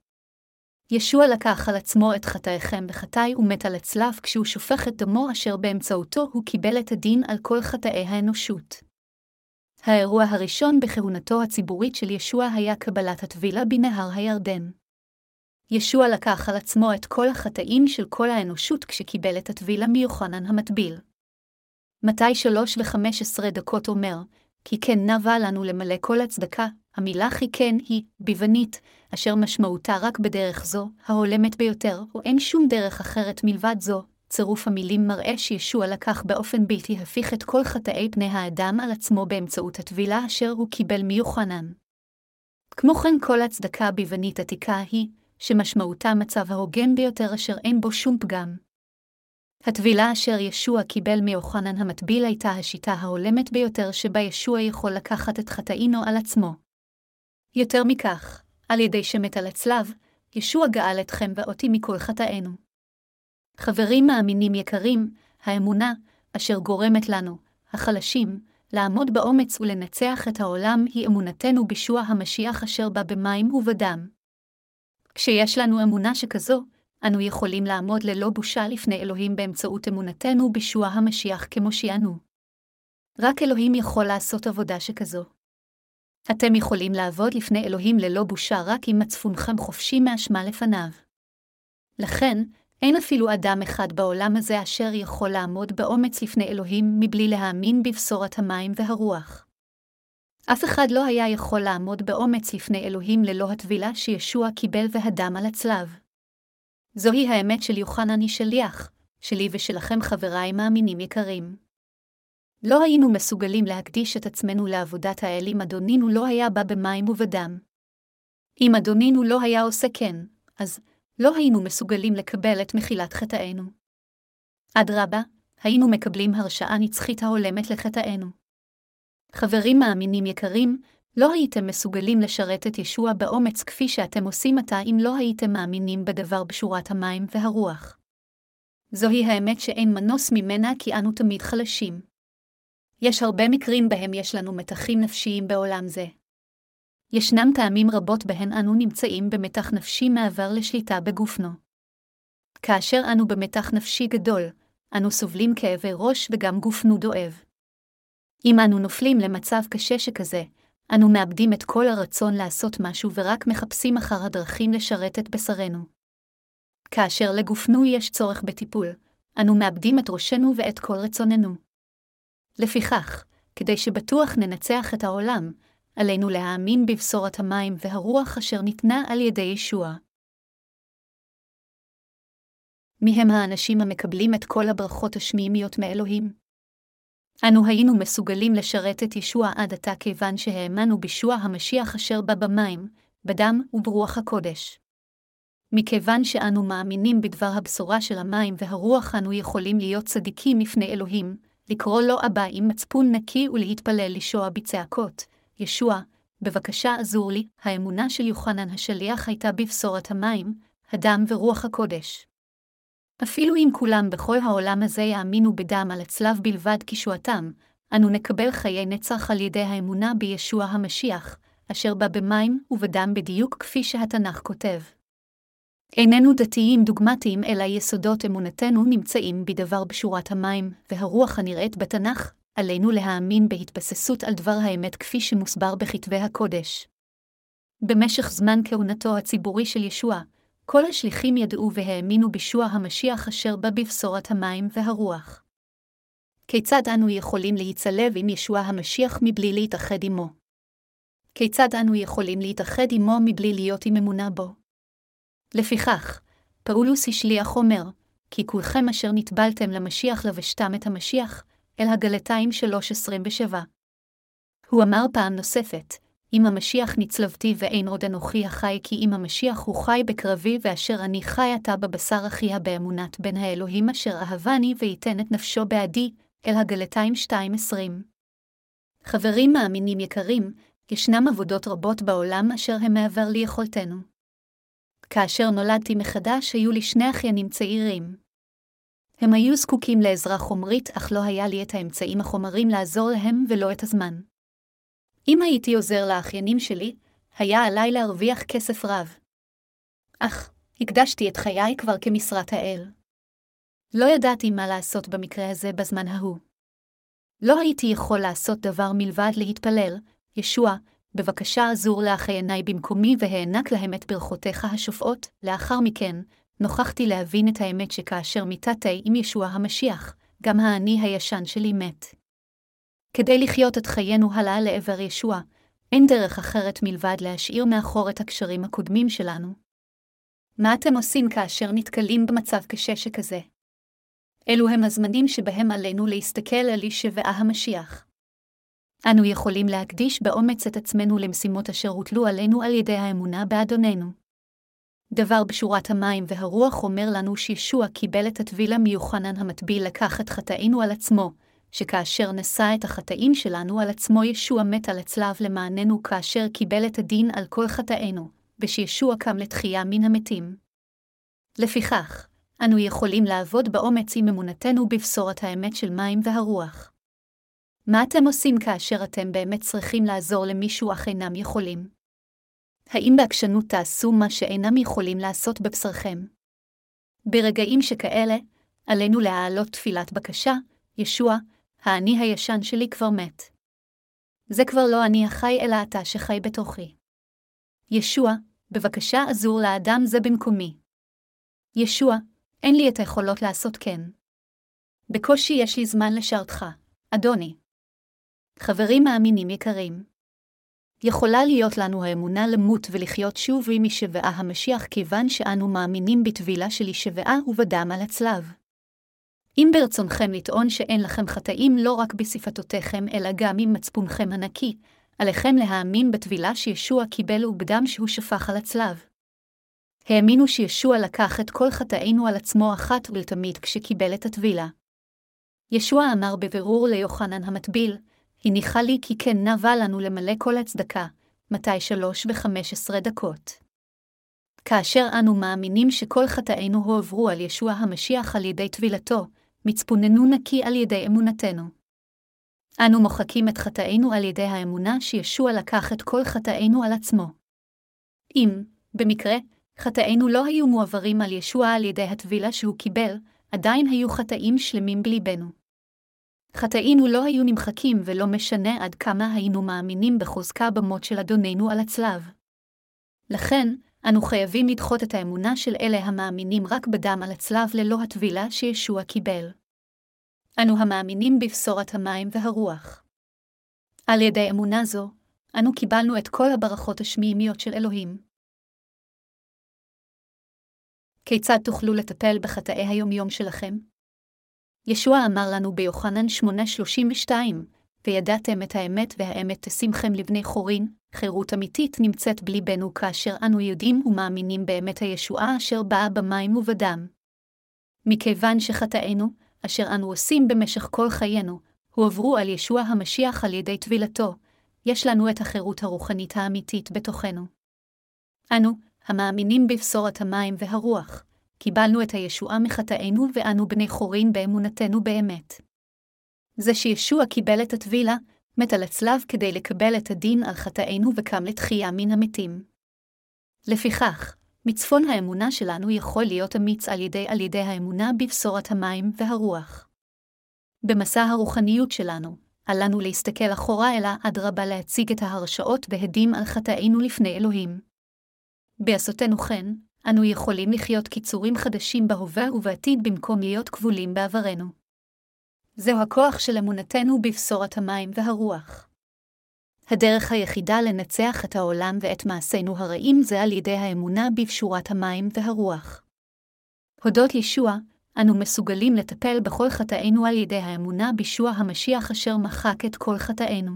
ישוע לקח על עצמו את חטאיכם בחטאי ומת על הצלב כשהוא שופך את דמו אשר באמצעותו הוא קיבל את הדין על כל חטאי האנושות. האירוע הראשון בכהונתו הציבורית של ישוע היה קבלת הטבילה בנהר הירדן. ישוע לקח על עצמו את כל החטאים של כל האנושות כשקיבל את הטבילה מיוחנן המטביל. מתי 3:15 אומר, כי כן נבע לנו למלא כל הצדקה, המילה כי כן היא ביוונית, אשר משמעותה רק בדרך זו, ההולמת ביותר, או אין שום דרך אחרת מלבד זו. צירוף המילים מראה שישוע לקח באופן בלתי הפיך את כל חטאי פני האדם על עצמו באמצעות הטבילה אשר הוא קיבל מיוחנן. כמו כן כל הצדקה ביוונית עתיקה היא, שמשמעותה מצב ההוגן ביותר אשר אין בו שום פגם. הטבילה אשר ישוע קיבל מיוחנן המטביל הייתה השיטה ההולמת ביותר שבה ישוע יכול לקחת את חטאינו על עצמו. יותר מכך, על ידי שמת על הצלב, ישוע גאל אתכם ואותי מכל חטאינו. חברים מאמינים יקרים, האמונה, אשר גורמת לנו, החלשים, לעמוד באומץ ולנצח את העולם היא אמונתנו בישוע המשיח אשר בא במים ובדם. כשיש לנו אמונה שכזו, אנו יכולים לעמוד ללא בושה לפני אלוהים באמצעות אמונתנו בישוע המשיח כמושיענו. רק אלוהים יכול לעשות עבודה שכזו. אתם יכולים לעבוד לפני אלוהים ללא בושה רק אם מצפונכם חופשי מאשמה לפניו. לכן, אין אפילו אדם אחד בעולם הזה אשר יכול לעמוד באומץ לפני אלוהים מבלי להאמין בבשורת המים והרוח. אף אחד לא היה יכול לעמוד באומץ לפני אלוהים ללא הטבילה שישוע קיבל והדם על הצלב. זוהי האמת של יוחנן השליח, שלי ושלכם חבריי מאמינים יקרים. לא היינו מסוגלים להקדיש את עצמנו לעבודת האל אם אדונינו לא היה בא במים ובדם. אם אדונינו לא היה עושה כן, אז לא היינו מסוגלים לקבל את מחילת חטאינו. אדרבה, היינו מקבלים הרשעה נצחית ההולמת לחטאינו. חברים מאמינים יקרים, לא הייתם מסוגלים לשרת את ישוע באומץ כפי שאתם עושים עתה אם לא הייתם מאמינים בדבר בשורת המים והרוח. זוהי האמת שאין מנוס ממנה כי אנו תמיד חלשים. יש הרבה מקרים בהם יש לנו מתחים נפשיים בעולם זה. ישנם טעמים רבות בהן אנו נמצאים במתח נפשי מעבר לשליטה בגופנו. כאשר אנו במתח נפשי גדול, אנו סובלים כאבי ראש וגם גופנו דואב. אם אנו נופלים למצב קשה שכזה, אנו מאבדים את כל הרצון לעשות משהו ורק מחפשים אחר הדרכים לשרת את בשרנו. כאשר לגופנו יש צורך בטיפול, אנו מאבדים את ראשנו ואת כל רצוננו. לפיכך, כדי שבטוח ננצח את העולם, עלינו להאמין בבשורת המים והרוח אשר ניתנה על ידי ישוע. מי הם האנשים המקבלים את כל הברכות השמימיות מאלוהים? אנו היינו מסוגלים לשרת את ישוע עד עתה כיוון שהאמנו בישוע המשיח אשר בא במים, בדם וברוח הקודש. מכיוון שאנו מאמינים בדבר הבשורה של המים והרוח אנו יכולים להיות צדיקים לפני אלוהים, לקרוא לו אבא עם מצפון נקי ולהתפלל לישוע בצעקות. ישוע, בבקשה עזור לי, האמונה של יוחנן השליח הייתה בבשורת המים, הדם ורוח הקודש. אפילו אם כולם בכל העולם הזה יאמינו בדם על הצלב בלבד כישועתם, אנו נקבל חיי נצח על ידי האמונה בישוע המשיח, אשר בא במים ובדם בדיוק כפי שהתנ"ך כותב. איננו דתיים דוגמטיים אלא יסודות אמונתנו נמצאים בדבר בשורת המים, והרוח הנראית בתנ"ך, עלינו להאמין בהתבססות על דבר האמת כפי שמוסבר בכתבי הקודש. במשך זמן כהונתו הציבורי של ישוע, כל השליחים ידעו והאמינו בישוע המשיח אשר בא בבשורת המים והרוח. כיצד אנו יכולים להצטלב עם ישוע המשיח מבלי להתאחד עמו? כיצד אנו יכולים להתאחד עמו מבלי להיות עם אמונה בו? לפיכך, פאולוס השליח אומר, כי כולכם אשר נטבלתם למשיח לבשתם את המשיח, אל הגלתיים 3:27. הוא אמר פעם נוספת, אם המשיח נצלבתי ואין עוד אנוכי החי כי אם המשיח הוא חי בקרבי ואשר אני חי אתה בבשר אחיה באמונת בן האלוהים אשר אהבני וייתן את נפשו בעדי, אל הגלתיים 2:20. חברים מאמינים יקרים, ישנם עבודות רבות בעולם אשר הם מעבר ליכולתנו. כאשר נולדתי מחדש היו לי שני אחיינים צעירים. הם היו זקוקים לעזרה חומרית, אך לא היה לי את האמצעים החומריים לעזור להם ולא את הזמן. אם הייתי עוזר לאחיינים שלי, היה עליי להרוויח כסף רב. אך, הקדשתי את חיי כבר כמשרת האל. לא ידעתי מה לעשות במקרה הזה בזמן ההוא. לא הייתי יכול לעשות דבר מלבד להתפלל, ישוע, בבקשה עזור לאחייני במקומי והענק להם את ברכותיך השופעות, לאחר מכן, נוכחתי להבין את האמת שכאשר מיטתי עם ישוע המשיח, גם האני הישן שלי מת. כדי לחיות את חיינו הלאה לעבר ישוע, אין דרך אחרת מלבד להשאיר מאחור את הקשרים הקודמים שלנו. מה אתם עושים כאשר נתקלים במצב קשה שכזה? אלו הם הזמנים שבהם עלינו להסתכל על ישוע המשיח. אנו יכולים להקדיש באומץ את עצמנו למשימות אשר הוטלו עלינו על ידי האמונה באדוננו. דבר בשורת המים והרוח אומר לנו שישוע קיבל את הטבילה מיוחנן המטביל לקח את חטאינו על עצמו, שכאשר נשא את החטאים שלנו על עצמו ישוע מת על הצלב למעננו כאשר קיבל את הדין על כל חטאינו, ושישוע קם לתחייה מן המתים. לפיכך, אנו יכולים לעבוד באומץ עם אמונתנו בבשורת האמת של מים והרוח. מה אתם עושים כאשר אתם באמת צריכים לעזור למישהו אך אינם יכולים? האם בעקשנות תעשו מה שאינם יכולים לעשות בבשרכם? ברגעים שכאלה, עלינו להעלות תפילת בקשה, ישוע, האני הישן שלי כבר מת. זה כבר לא אני החי אלא אתה שחי בתוכי. ישוע, בבקשה עזור לאדם זה במקומי. ישוע, אין לי את היכולות לעשות כן. בקושי יש לי זמן לשרתך, אדוני. חברים מאמינים יקרים. יכולה להיות לנו האמונה למות ולחיות שוב עם ישוע המשיח כיוון שאנו מאמינים בטבילה של ישוע ובדם על הצלב. אם ברצונכם לטעון שאין לכם חטאים לא רק בשפתותיכם אלא גם עם מצפונכם הנקי, עליכם להאמין בטבילה שישוע קיבל ובדם שהוא שפך על הצלב. האמינו שישוע לקח את כל חטאינו על עצמו אחת ולתמיד כשקיבל את הטבילה. ישוע אמר בבירור ליוחנן המטביל, הניחה לי כי כן נבע לנו למלא כל הצדקה, מתי 3:15. כאשר אנו מאמינים שכל חטאינו הועברו על ישוע המשיח על ידי טבילתו, מצפוננו נקי על ידי אמונתנו. אנו מוחקים את חטאינו על ידי האמונה שישוע לקח את כל חטאינו על עצמו. אם, במקרה, חטאינו לא היו מועברים על ישוע על ידי הטבילה שהוא קיבל, עדיין היו חטאים שלמים בליבנו. חטאינו לא היו נמחקים ולא משנה עד כמה היינו מאמינים בחוזקה במות של אדוננו על הצלב. לכן, אנו חייבים לדחות את האמונה של אלה המאמינים רק בדם על הצלב ללא הטבילה שישוע קיבל. אנו המאמינים בבשורת המים והרוח. על ידי אמונה זו, אנו קיבלנו את כל הברכות השמימיות של אלוהים. כיצד תוכלו לטפל בחטאי היומיום שלכם? ישוע אמר לנו ביוחנן 8:32, וידעתם את האמת והאמת תשימכם לבני חורין, חירות אמיתית נמצאת בליבנו כאשר אנו יודעים ומאמינים באמת הישועה אשר באה במים ובדם. מכיוון שחטאינו, אשר אנו עושים במשך כל חיינו, הועברו על ישוע המשיח על ידי טבילתו, יש לנו את החירות הרוחנית האמיתית בתוכנו. אנו, המאמינים בבשורת המים והרוח, קיבלנו את הישועה מחטאינו ואנו בני חורין באמונתנו באמת. זה שישוע קיבל את הטבילה, מת על הצלב כדי לקבל את הדין על חטאינו וקם לתחייה מן המתים. לפיכך, מצפון האמונה שלנו יכול להיות אמיץ על ידי האמונה בבשורת המים והרוח. במסע הרוחניות שלנו, עלינו להסתכל אחורה אלא אדרבה להציג את ההרשאות והדים על חטאינו לפני אלוהים. בעשותנו כן, אנו יכולים לחיות קיצורים חדשים בהווה ובעתיד במקום להיות כבולים בעברנו. זהו הכוח של אמונתנו בבשורת המים והרוח. הדרך היחידה לנצח את העולם ואת מעשינו הרעים זה על ידי האמונה בבשורת המים והרוח. הודות ישוע, אנו מסוגלים לטפל בכל חטאינו על ידי האמונה בישוע המשיח אשר מחק את כל חטאינו.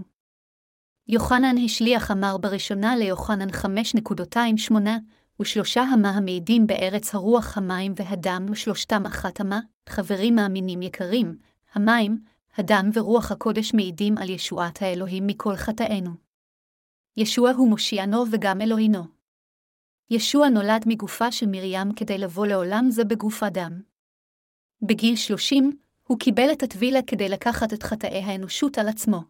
יוחנן השליח אמר בראשונה ליוחנן 5:28, ושלושה המה המעידים בארץ הרוח המים והדם ושלושתם אחת המה, חברים מאמינים יקרים, המים, הדם ורוח הקודש מעידים על ישועת האלוהים מכל חטאינו. ישוע הוא מושיענו וגם אלוהינו. ישוע נולד מגופה של מרים כדי לבוא לעולם זה בגוף אדם. בגיל 30, הוא קיבל את הטבילה כדי לקחת את חטאי האנושות על עצמו.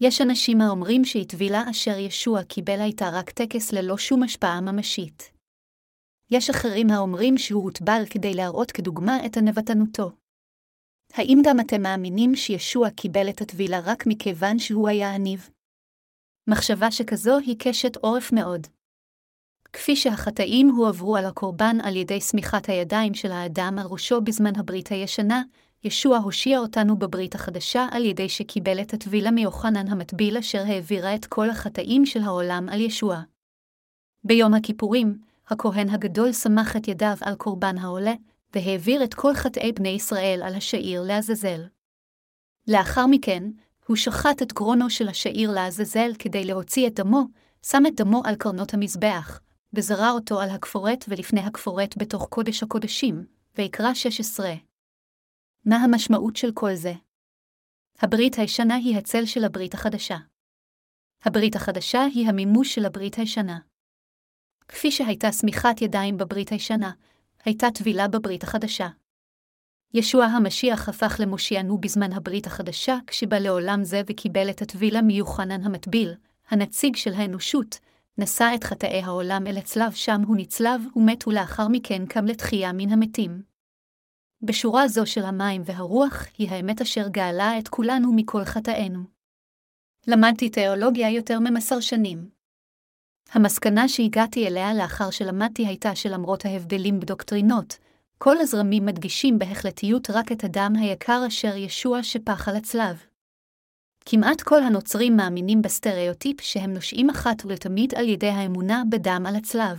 יש אנשים האומרים שהטבילה אשר ישוע קיבל הייתה רק טקס ללא שום השפעה ממשית. יש אחרים האומרים שהוא הוטבל כדי להראות כדוגמה את הנבטנותו. האם גם אתם מאמינים שישוע קיבל את הטבילה רק מכיוון שהוא היה עניב? מחשבה שכזו היא קשת עורף מאוד. כפי שהחטאים הועברו על הקורבן על ידי סמיכת הידיים של האדם על ראשו בזמן הברית הישנה, ישוע הושיע אותנו בברית החדשה על ידי שקיבל את הטבילה מיוחנן המטביל אשר העבירה את כל החטאים של העולם על ישוע. ביום הכיפורים, הכהן הגדול סמך את ידיו על קורבן העולה, והעביר את כל חטאי בני ישראל על השעיר לעזאזל. לאחר מכן, הוא שחט את גרונו של השעיר לעזאזל כדי להוציא את דמו, שם את דמו על קרנות המזבח, וזרע אותו על הכפורת ולפני הכפורת בתוך קודש הקודשים, ויקרא 16. מה המשמעות של כל זה? הברית הישנה היא הצל של הברית החדשה. הברית החדשה היא המימוש של הברית הישנה. כפי שהייתה סמיכת ידיים בברית הישנה, הייתה טבילה בברית החדשה. ישוע המשיח הפך למושיענו בזמן הברית החדשה, כשבא לעולם זה וקיבל את הטבילה מיוחנן המטביל, הנציג של האנושות, נשא את חטאי העולם אל הצלב שם הוא נצלב ומת ולאחר מכן קם לתחייה מן המתים. בשורה זו של המים והרוח היא האמת אשר גאלה את כולנו מכל חטאינו. למדתי תיאולוגיה יותר מ10 שנים. המסקנה שהגעתי אליה לאחר שלמדתי הייתה שלמרות ההבדלים בדוקטרינות, כל הזרמים מדגישים בהחלטיות רק את הדם היקר אשר ישוע שפך על הצלב. כמעט כל הנוצרים מאמינים בסטריאוטיפ שהם נושאים אחת ולתמיד על ידי האמונה בדם על הצלב.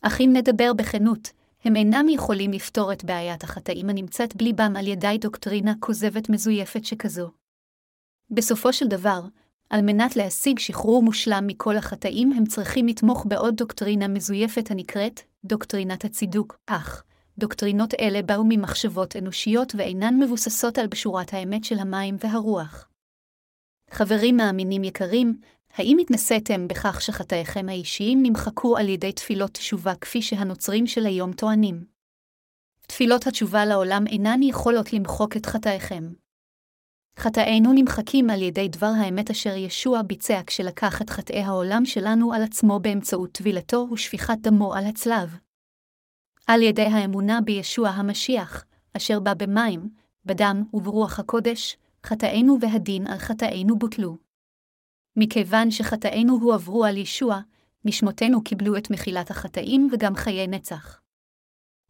אך אם נדבר בכנות, הם אינם יכולים לפתור את בעיית החטאים הנמצאת בליבם על ידי דוקטרינה כוזבת מזויפת שכזו. בסופו של דבר, על מנת להשיג שחרור מושלם מכל החטאים הם צריכים לתמוך בעוד דוקטרינה מזויפת הנקראת דוקטרינת הצידוק, אך דוקטרינות אלה באו ממחשבות אנושיות ואינן מבוססות על בשורת האמת של המים והרוח. חברים מאמינים יקרים, האם התנסיתם בכך שחטאיכם האישיים נמחקו על ידי תפילות תשובה כפי שהנוצרים של היום טוענים? תפילות התשובה לעולם אינן יכולות למחוק את חטאיכם. חטאינו נמחקים על ידי דבר האמת אשר ישוע ביצע כשלקח את חטאי העולם שלנו על עצמו באמצעות טבילתו ושפיכת דמו על הצלב. על ידי האמונה בישוע המשיח, אשר בא במים, בדם וברוח הקודש, חטאינו והדין על חטאינו בוטלו. מכיוון שחטאינו הועברו על ישוע, נשמותינו קיבלו את מחילת החטאים וגם חיי נצח.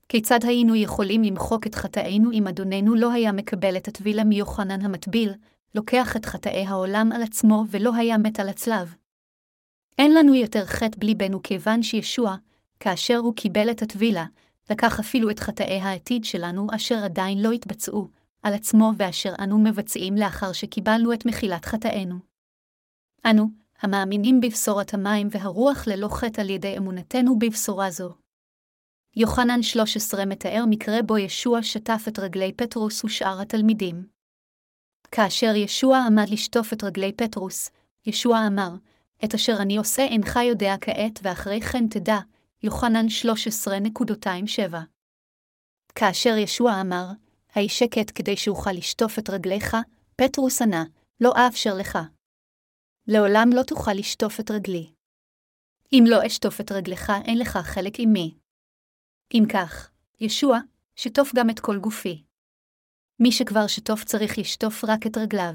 כיצד היינו יכולים למחוק את חטאינו אם אדוננו לא היה מקבל את הטבילה מיוחנן המטביל, לוקח את חטאי העולם על עצמו ולא היה מת על הצלב? אין לנו יותר חטא בליבנו כיוון שישוע, כאשר הוא קיבל את הטבילה, לקח אפילו את חטאי העתיד שלנו אשר עדיין לא התבצעו, על עצמו ואשר אנו מבצעים לאחר שקיבלנו את מחילת חטאינו. אנו, המאמינים בבשורת המים והרוח ללא חטא על ידי אמונתנו בבשורה זו. יוחנן 13 מתאר מקרה בו ישוע שטף את רגלי פטרוס ושאר התלמידים. כאשר ישוע עמד לשטוף את רגלי פטרוס, ישוע אמר, את אשר אני עושה אינך יודע כעת ואחרי כן תדע, יוחנן 13:27. כאשר ישוע אמר, היי שקט כדי שאוכל לשטוף את רגליך, פטרוס ענה, לא אאפשר לך. לעולם לא תוכל לשטוף את רגלי. אם לא אשטוף את רגליך, אין לך חלק עימי. אם כך, ישוע, שטוף גם את כל גופי. מי שכבר שטוף צריך לשטוף רק את רגליו.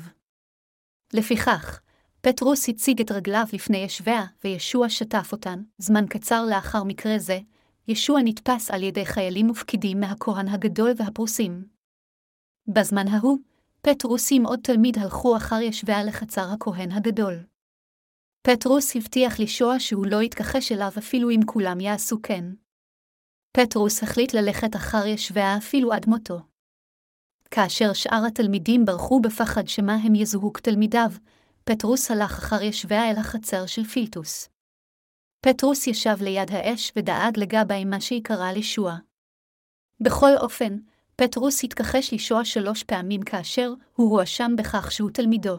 לפיכך, פטרוס הציג את רגליו לפני ישוע, וישוע שטף אותן. זמן קצר לאחר מקרה זה, ישוע נתפס על ידי חיילים ופקידים מהכהן הגדול והפרוסים. בזמן ההוא, פטרוס עם עוד תלמיד הלכו אחר ישוע לחצר הכהן הגדול. פטרוס הבטיח לישוע שהוא לא יתכחש אליו אפילו אם כולם יעשו כן. פטרוס החליט ללכת אחר ישוע אפילו עד מותו. כאשר שאר התלמידים ברחו בפחד שמה הם יזוהו כתלמידיו, פטרוס הלך אחר ישוע אל החצר של פילטוס. פטרוס ישב ליד האש ודאג לגבי מה שיקרה לישוע. בכל אופן, פטרוס התכחש לישוע 3 פעמים כאשר הוא הואשם בכך שהוא תלמידו.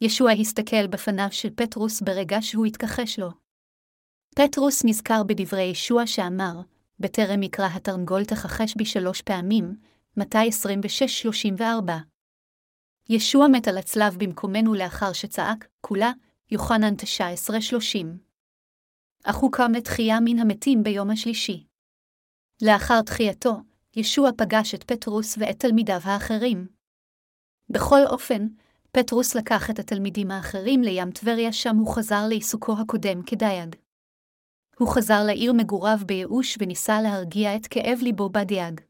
ישוע הסתכל בפניו של פטרוס ברגע שהוא התכחש לו. פטרוס נזכר בדברי ישוע שאמר, בטרם יקרא התרנגול תכחש בי 3 פעמים, מתי 26:34. ישוע מת על הצלב במקומנו לאחר שצעק, כולה, יוחנן 19:30. אך הוא קם לתחייה מן המתים ביום השלישי. לאחר תחייתו, ישוע פגש את פטרוס ואת תלמידיו האחרים. בכל אופן, פטרוס לקח את התלמידים האחרים לים טבריה שם הוא חזר לעיסוקו הקודם כדייג. הוא חזר לעיר מגוריו בייאוש וניסה להרגיע את כאב ליבו בדייג.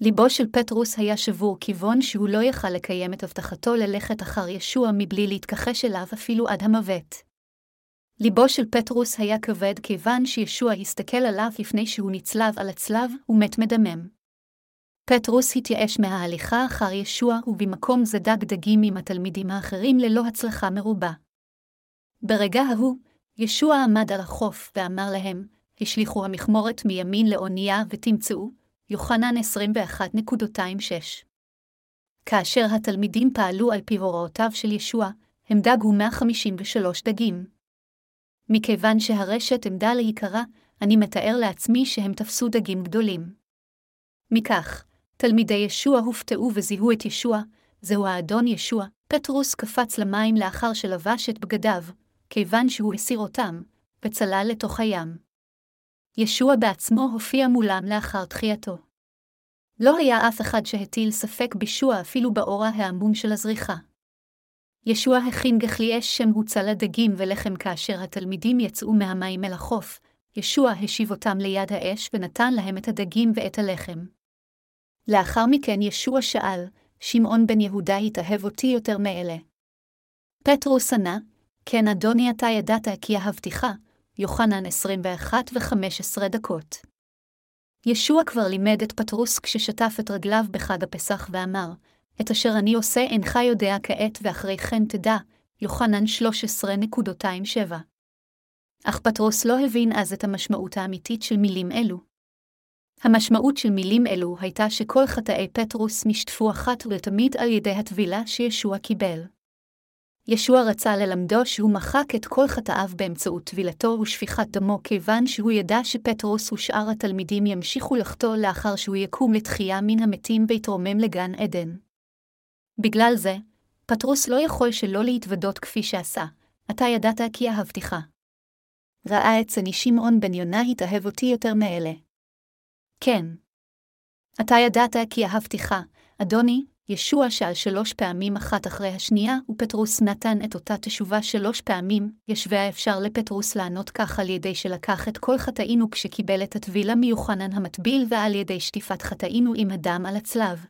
ליבו של פטרוס היה שבור כיוון שהוא לא יכל לקיים את הבטחתו ללכת אחר ישוע מבלי להתכחש אליו אפילו עד המוות. ליבו של פטרוס היה כבד כיוון שישוע הסתכל עליו לפני שהוא נצלב על הצלב ומת מדמם. פטרוס התייאש מההליכה אחר ישוע ובמקום זה דג דגים עם התלמידים האחרים ללא הצלחה מרובה. ברגע ההוא, ישוע עמד על החוף ואמר להם, השליכו המכמורת מימין לאונייה ותמצאו, יוחנן 21:26. כאשר התלמידים פעלו על פי הוראותיו של ישוע, הם דגו 153 דגים. מכיוון שהרשת עמדה להיקרה, אני מתאר לעצמי שהם תפסו דגים גדולים. מכך, תלמידי ישוע הופתעו וזיהו את ישוע, זהו האדון ישוע, פטרוס קפץ למים לאחר שלבש את בגדיו, כיוון שהוא הסיר אותם, וצלל לתוך הים. ישוע בעצמו הופיע מולם לאחר תחייתו. לא היה אף אחד שהטיל ספק בישוע אפילו באור העמום של הזריחה. ישוע הכין גחלי אש שמוצא לדגים ולחם כאשר התלמידים יצאו מהמים אל החוף, ישוע השיב אותם ליד האש ונתן להם את הדגים ואת הלחם. לאחר מכן ישוע שאל, שמעון בן יהודה התאהב אותי יותר מאלה? פטרוס ענה, כן אדוני אתה ידעת כי אהבתיך, יוחנן 21:15. ישוע כבר לימד את פטרוס כששטף את רגליו בחג הפסח ואמר, את אשר אני עושה אינך יודע כעת ואחרי כן תדע, יוחנן 13:27. אך פטרוס לא הבין אז את המשמעות האמיתית של מילים אלו. המשמעות של מילים אלו הייתה שכל חטאי פטרוס נשטפו אחת ולתמיד על ידי הטבילה שישוע קיבל. ישוע רצה ללמדו שהוא מחק את כל חטאיו באמצעות טבילתו ושפיכת דמו כיוון שהוא ידע שפטרוס ושאר התלמידים ימשיכו לחטוא לאחר שהוא יקום לתחייה מן המתים ויתרומם לגן עדן. בגלל זה, פטרוס לא יכול שלא להתוודות כפי שעשה, אתה ידעת כי אהבתיך. ראה את צני שמעון בן יונה התאהב אותי יותר מאלה. כן. אתה ידעת כי אהבתיך, אדוני, ישוע שאל 3 פעמים אחת אחרי השנייה, ופטרוס נתן את אותה תשובה 3 פעמים, ישווה אפשר לפטרוס לענות כך על ידי שלקח את כל חטאינו כשקיבל את הטבילה מיוחנן המטביל ועל ידי שטיפת חטאינו עם הדם על הצלב.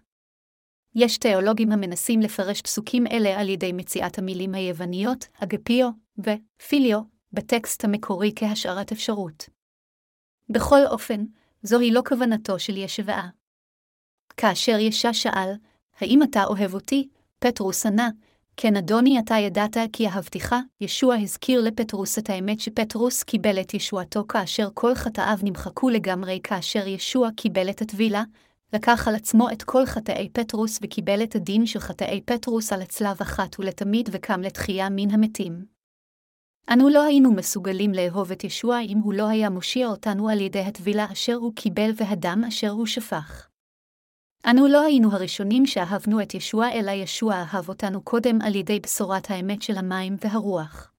יש תיאולוגים המנסים לפרש פסוקים אלה על ידי מציאת המילים היווניות, אגפיו ופיליו, בטקסט המקורי כהשארת אפשרות. בכל אופן, זוהי לא כוונתו של ישוע. כאשר ישע שאל, האם אתה אוהב אותי? פטרוס ענה, כן אדוני אתה ידעת כי אהבתיך, ישוע הזכיר לפטרוס את האמת שפטרוס קיבל את ישועתו כאשר כל חטאיו נמחקו לגמרי כאשר ישוע קיבל את הטבילה, לקח על עצמו את כל חטאי פטרוס וקיבל את הדין של חטאי פטרוס על הצלב אחת ולתמיד וקם לתחייה מן המתים. אנו לא היינו מסוגלים לאהוב את ישוע אם הוא לא היה מושיע אותנו על ידי הטבילה אשר הוא קיבל והדם אשר הוא שפך. אנו לא היינו הראשונים שאהבנו את ישוע, אלא ישוע אהב אותנו קודם על ידי בשורת האמת של המים והרוח.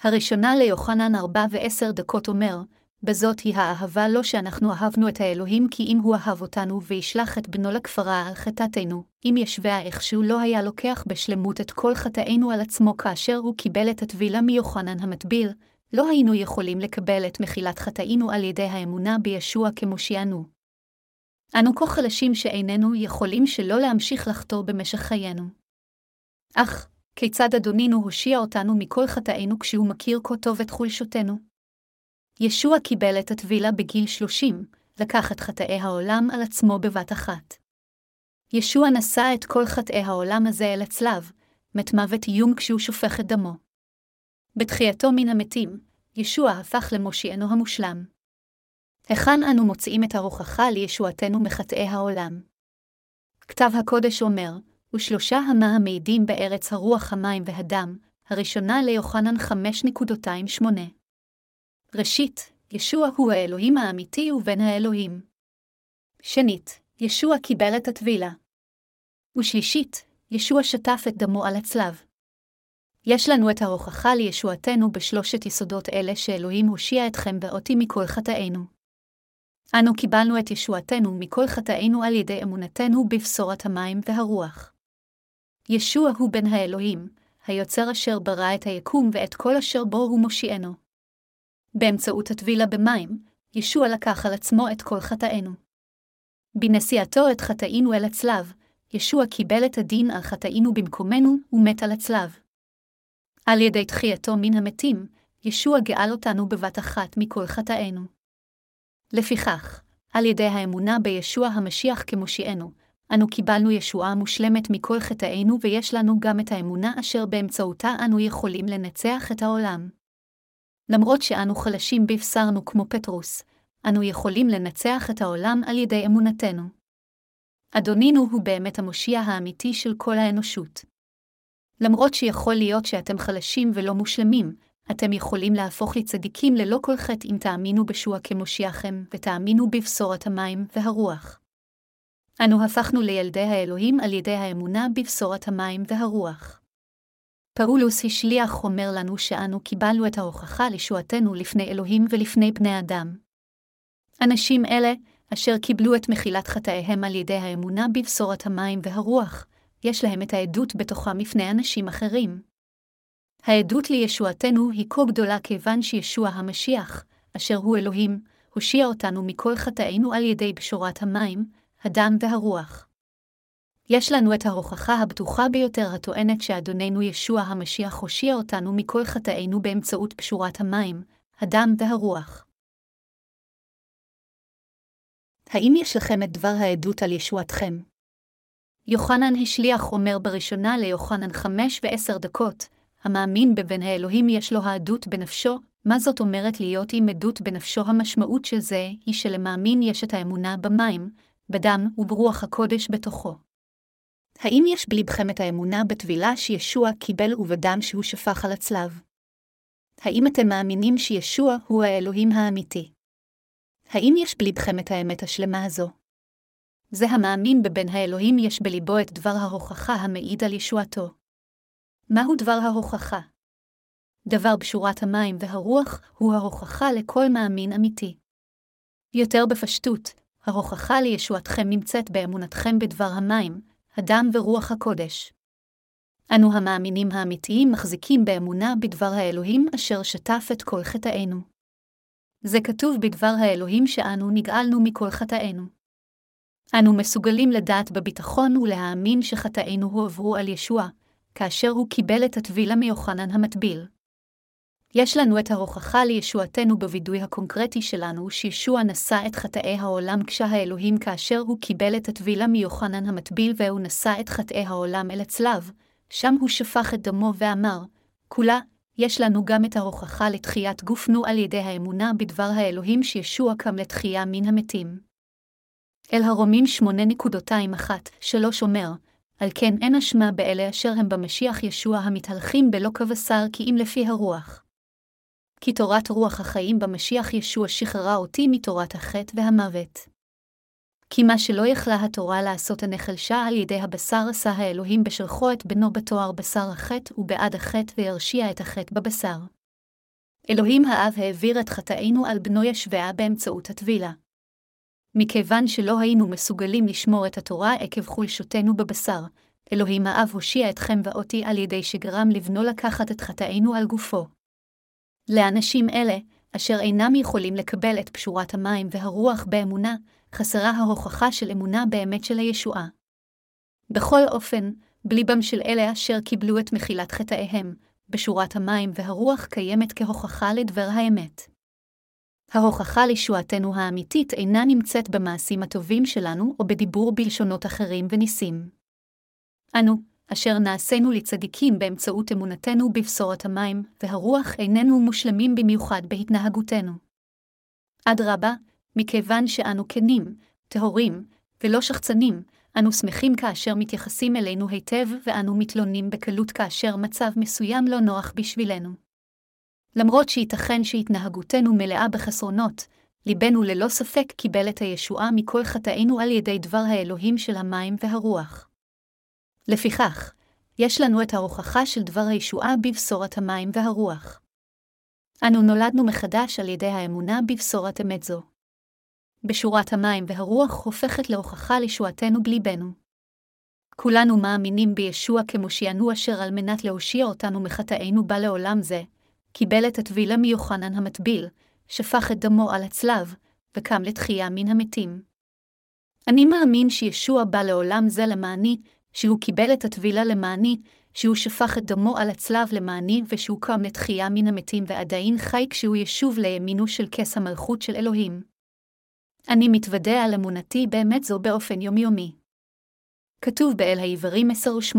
הראשונה ליוחנן 4:10 אומר, בזאת היא האהבה לא שאנחנו אהבנו את האלוהים כי אם הוא אהב אותנו וישלח את בנו לכפרה על חטאתנו, אם ישוע איכשהו לא היה לוקח בשלמות את כל חטאינו על עצמו כאשר הוא קיבל את הטבילה מיוחנן המטביל, לא היינו יכולים לקבל את מחילת חטאינו על ידי האמונה בישוע כמושיענו. אנו כה חלשים שאיננו יכולים שלא להמשיך לחטוא במשך חיינו. אך, כיצד אדונינו הושיע אותנו מכל חטאינו כשהוא מכיר כה טוב את חולשותנו? ישוע קיבל את הטבילה בגיל 30, לקח את חטאי העולם על עצמו בבת אחת. ישוע נשא את כל חטאי העולם הזה אל הצלב, מת מוות איום כשהוא שופך את דמו. בתחייתו מן המתים, ישוע הפך למושיענו המושלם. היכן אנו מוצאים את ההוכחה לישועתנו מחטאי העולם? כתב הקודש אומר, ו3 המה המעידים בארץ הרוח המים והדם, הראשונה ליוחנן 5:8. ראשית, ישוע הוא האלוהים האמיתי ובן האלוהים. שנית, ישוע קיבל את הטבילה. ושלישית, ישוע שטף את דמו על הצלב. יש לנו את ההוכחה לישועתנו בשלושת יסודות אלה שאלוהים הושיע אתכם ואותי מכל חטאינו. אנו קיבלנו את ישועתנו מכל חטאינו על ידי אמונתנו בבשורת המים והרוח. ישוע הוא בן האלוהים, היוצר אשר ברא את היקום ואת כל אשר בו הוא מושיענו. באמצעות הטבילה במים, ישוע לקח על עצמו את כל חטאינו. בנשיאתו את חטאינו אל הצלב, ישוע קיבל את הדין על חטאינו במקומנו ומת על הצלב. על ידי תחייתו מן המתים, ישוע גאל אותנו בבת אחת מכל חטאינו. לפיכך, על ידי האמונה בישוע המשיח כמושיענו, אנו קיבלנו ישועה מושלמת מכל חטאינו ויש לנו גם את האמונה אשר באמצעותה אנו יכולים לנצח את העולם. למרות שאנו חלשים בבשרנו כמו פטרוס, אנו יכולים לנצח את העולם על ידי אמונתנו. אדונינו הוא באמת המושיע האמיתי של כל האנושות. למרות שיכול להיות שאתם חלשים ולא מושלמים, אתם יכולים להפוך לצדיקים ללא כל חטא אם תאמינו בישוע כמושיעכם ותאמינו בבשורת המים והרוח. אנו הפכנו לילדי האלוהים על ידי האמונה בבשורת המים והרוח. פאולוס השליח אומר לנו שאנו קיבלנו את ההוכחה לישועתנו לפני אלוהים ולפני בני אדם. אנשים אלה, אשר קיבלו את מחילת חטאיהם על ידי האמונה בבשורת המים והרוח, יש להם את העדות בתוכם לפני אנשים אחרים. העדות לישועתנו היא כה גדולה כיוון שישוע המשיח, אשר הוא אלוהים, הושיע אותנו מכל חטאינו על ידי בשורת המים, הדם והרוח. יש לנו את ההוכחה הבטוחה ביותר הטוענת שאדוננו ישוע המשיח הושיע אותנו מכל חטאינו באמצעות בשורת המים, הדם והרוח. האם יש לכם את דבר העדות על ישועתכם? יוחנן השליח אומר בראשונה ליוחנן 5:10, המאמין בבן האלוהים יש לו העדות בנפשו, מה זאת אומרת להיות עם עדות בנפשו? המשמעות של זה היא שלמאמין יש את האמונה במים, בדם וברוח הקודש בתוכו. האם יש בלבכם את האמונה בטבילה שישוע קיבל ובדם שהוא שפך על הצלב? האם אתם מאמינים שישוע הוא האלוהים האמיתי? האם יש בלבכם את האמת השלמה הזו? זה המאמין בבן האלוהים יש בליבו את דבר ההוכחה המעיד על ישועתו. מהו דבר ההוכחה? דבר בשורת המים והרוח הוא ההוכחה לכל מאמין אמיתי. יותר בפשטות, ההוכחה לישועתכם נמצאת באמונתכם בדבר המים, הדם ורוח הקודש. אנו המאמינים האמיתיים מחזיקים באמונה בדבר האלוהים אשר שטף את כל חטאינו. זה כתוב בדבר האלוהים שאנו נגאלנו מכל חטאינו. אנו מסוגלים לדעת בביטחון ולהאמין שחטאינו הועברו על ישוע, כאשר הוא קיבל את הטבילה מיוחנן המטביל. יש לנו את ההוכחה לישועתנו בווידוי הקונקרטי שלנו שישוע נשא את חטאי העולם כשהאלוהים כאשר הוא קיבל את הטבילה מיוחנן המטביל והוא נשא את חטאי העולם אל הצלב, שם הוא שפך את דמו ואמר, כולה, יש לנו גם את ההוכחה לתחיית גופנו על ידי האמונה בדבר האלוהים שישוע קם לתחייה מן המתים. אל הרומים 8:1-3 אומר, על כן אין אשמה באלה אשר הם במשיח ישוע המתהלכים בלא כבשר כי אם לפי הרוח. כי תורת רוח החיים במשיח ישוע שחררה אותי מתורת החטא והמוות. כי מה שלא יכלה התורה לעשות הנחלשה על ידי הבשר עשה האלוהים בשלחו את בנו בתואר בשר החטא ובעד החטא והרשיע את החטא בבשר. אלוהים האב העביר את חטאינו על בנו ישוע באמצעות הטבילה. מכיוון שלא היינו מסוגלים לשמור את התורה עקב חולשותנו בבשר, אלוהים האב הושיע אתכם ואותי על ידי שגרם לבנו לקחת את חטאינו על גופו. לאנשים אלה, אשר אינם יכולים לקבל את פשורת המים והרוח באמונה, חסרה ההוכחה של אמונה באמת של הישועה. בכל אופן, בליבם של אלה אשר קיבלו את מחילת חטאיהם, בשורת המים והרוח קיימת כהוכחה לדבר האמת. ההוכחה לישועתנו האמיתית אינה נמצאת במעשים הטובים שלנו או בדיבור בלשונות אחרים וניסים. אנו, אשר נעשינו לצדיקים באמצעות אמונתנו בבשורת המים, והרוח איננו מושלמים במיוחד בהתנהגותנו. אדרבה, מכיוון שאנו כנים, טהורים, ולא שחצנים, אנו שמחים כאשר מתייחסים אלינו היטב ואנו מתלוננים בקלות כאשר מצב מסוים לא נוח בשבילנו. למרות שייתכן שהתנהגותנו מלאה בחסרונות, ליבנו ללא ספק קיבל את הישועה מכל חטאינו על ידי דבר האלוהים של המים והרוח. לפיכך, יש לנו את ההוכחה של דבר הישועה בבשורת המים והרוח. אנו נולדנו מחדש על ידי האמונה בבשורת אמת זו. בשורת המים והרוח הופכת להוכחה לישועתנו בליבנו. כולנו מאמינים בישוע כמושיענו אשר על מנת להושיע אותנו מחטאינו בא לעולם זה, קיבל את הטבילה מיוחנן המטביל, שפך את דמו על הצלב, וקם לתחייה מן המתים. אני מאמין שישוע בא לעולם זה למעני, שהוא קיבל את הטבילה למעני, שהוא שפך את דמו על הצלב למעני ושהוא קם לתחייה מן המתים ועדיין חי כשהוא ישוב לימינו של כס המלכות של אלוהים. אני מתוודע על אמונתי באמת זו באופן יומיומי. כתוב באל העברים 10:18,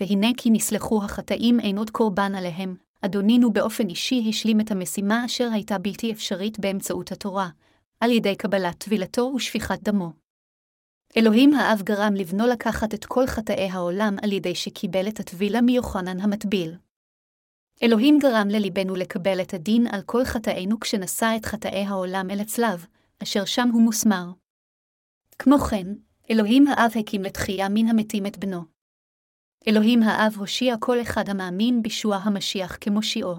והנה כי נסלחו החטאים אין עוד קורבן עליהם, אדונינו באופן אישי השלים את המשימה אשר הייתה בלתי אפשרית באמצעות התורה, על ידי קבלת טבילתו ושפיכת דמו. אלוהים האב גרם לבנו לקחת את כל חטאי העולם על ידי שקיבל את הטבילה מיוחנן המטביל. אלוהים גרם לליבנו לקבל את הדין על כל חטאינו כשנשא את חטאי העולם אל הצלב, אשר שם הוא מוסמר. כמו כן, אלוהים האב הקים לתחייה מן המתים את בנו. אלוהים האב הושיע כל אחד המאמין בישוע המשיח כמושיעו.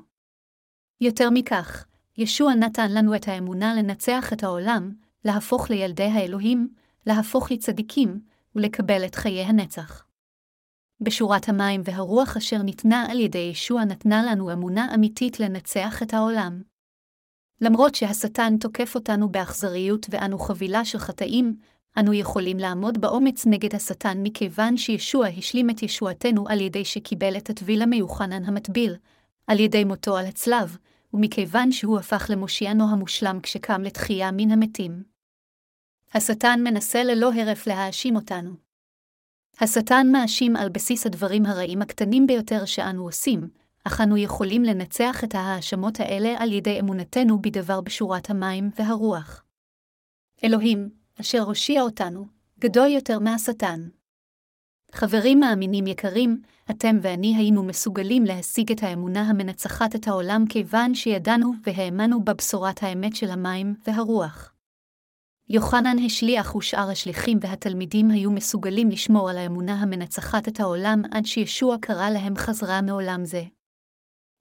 יותר מכך, ישוע נתן לנו את האמונה לנצח את העולם, להפוך לילדי האלוהים, להפוך לצדיקים ולקבל את חיי הנצח. בשורת המים והרוח אשר ניתנה על ידי ישוע נתנה לנו אמונה אמיתית לנצח את העולם. למרות שהשטן תוקף אותנו באכזריות ואנו חבילה של חטאים, אנו יכולים לעמוד באומץ נגד השטן מכיוון שישוע השלים את ישועתנו על ידי שקיבל את הטבילה מיוחנן המטביל, על ידי מותו על הצלב, ומכיוון שהוא הפך למושיענו המושלם כשקם לתחייה מן המתים. השטן מנסה ללא הרף להאשים אותנו. השטן מאשים על בסיס הדברים הרעים הקטנים ביותר שאנו עושים, אך אנו יכולים לנצח את ההאשמות האלה על ידי אמונתנו בדבר בשורת המים והרוח. אלוהים, אשר הושיע אותנו, גדול יותר מהשטן. חברים מאמינים יקרים, אתם ואני היינו מסוגלים להשיג את האמונה המנצחת את העולם כיוון שידענו והאמנו בבשורת האמת של המים והרוח. יוחנן השליח ושאר השליחים והתלמידים היו מסוגלים לשמור על האמונה המנצחת את העולם עד שישוע קרא להם חזרה מעולם זה.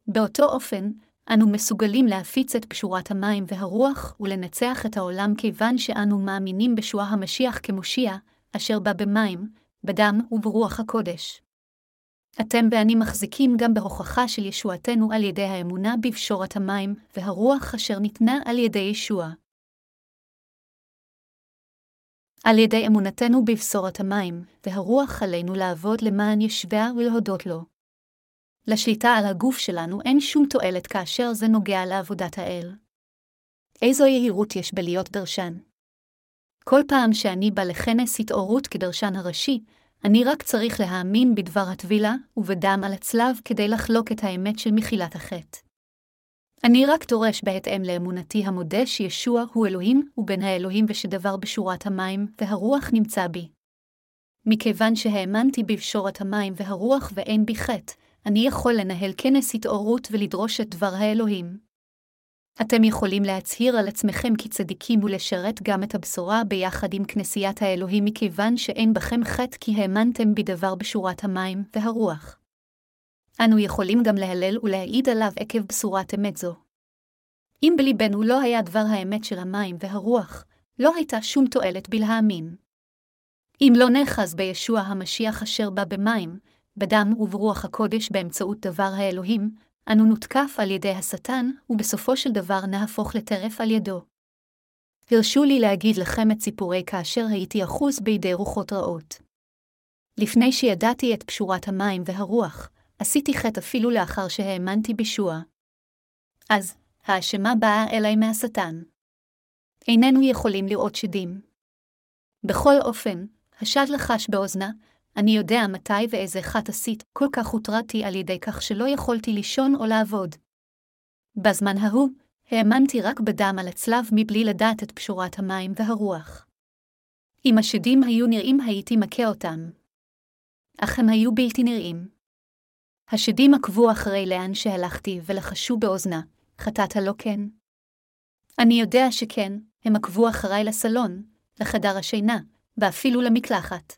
באותו אופן, אנו מסוגלים להפיץ את פשורת המים והרוח ולנצח את העולם כיוון שאנו מאמינים בשוע המשיח כמושיע, אשר בא במים, בדם וברוח הקודש. אתם ואני מחזיקים גם בהוכחה של ישועתנו על ידי האמונה בפשורת המים והרוח אשר ניתנה על ידי ישוע. על ידי אמונתנו בבשורת המים, והרוח עלינו לעבוד למען ישוע ולהודות לו. לשליטה על הגוף שלנו אין שום תועלת כאשר זה נוגע לעבודת האל. איזו יהירות יש בלהיות דרשן. כל פעם שאני בא לכנס התעוררות כדרשן הראשי, אני רק צריך להאמין בדבר הטבילה ובדם על הצלב כדי לחלוק את האמת של מחילת החטא. אני רק דורש בהתאם לאמונתי המודה שישוע הוא אלוהים ובן האלוהים ושדבר בשורת המים והרוח נמצא בי. מכיוון שהאמנתי בפשורת המים והרוח ואין בי חטא, אני יכול לנהל כנס התעוררות ולדרוש את דבר האלוהים. אתם יכולים להצהיר על עצמכם כצדיקים ולשרת גם את הבשורה ביחד עם כנסיית האלוהים מכיוון שאין בכם חטא כי האמנתם בדבר בשורת המים והרוח. אנו יכולים גם להלל ולהעיד עליו עקב בשורת אמת זו. אם בליבנו לא היה דבר האמת של המים והרוח, לא הייתה שום תועלת בלהאמין. אם לא נאחז בישוע המשיח אשר בא במים, בדם וברוח הקודש באמצעות דבר האלוהים, אנו נותקף על ידי השטן, ובסופו של דבר נהפוך לטרף על ידו. הרשו לי להגיד לכם את סיפורי כאשר הייתי אחוז בידי רוחות רעות. לפני שידעתי את פשורת המים והרוח, עשיתי חטא אפילו לאחר שהאמנתי בישוע. אז, האשמה באה אליי מהשטן. איננו יכולים לראות שדים. בכל אופן, השד לחש באוזנה, אני יודע מתי ואיזה חטא עשית, כל כך הוטרדתי על ידי כך שלא יכולתי לישון או לעבוד. בזמן ההוא, האמנתי רק בדם על הצלב מבלי לדעת את פשורת המים והרוח. אם השדים היו נראים הייתי מכה אותם. אך הם היו בלתי נראים. השדים עקבו אחרי לאן שהלכתי ולחשו באוזנה, חטאת הלא כן. אני יודע שכן, הם עקבו אחרי לסלון, לחדר השינה, ואפילו למקלחת.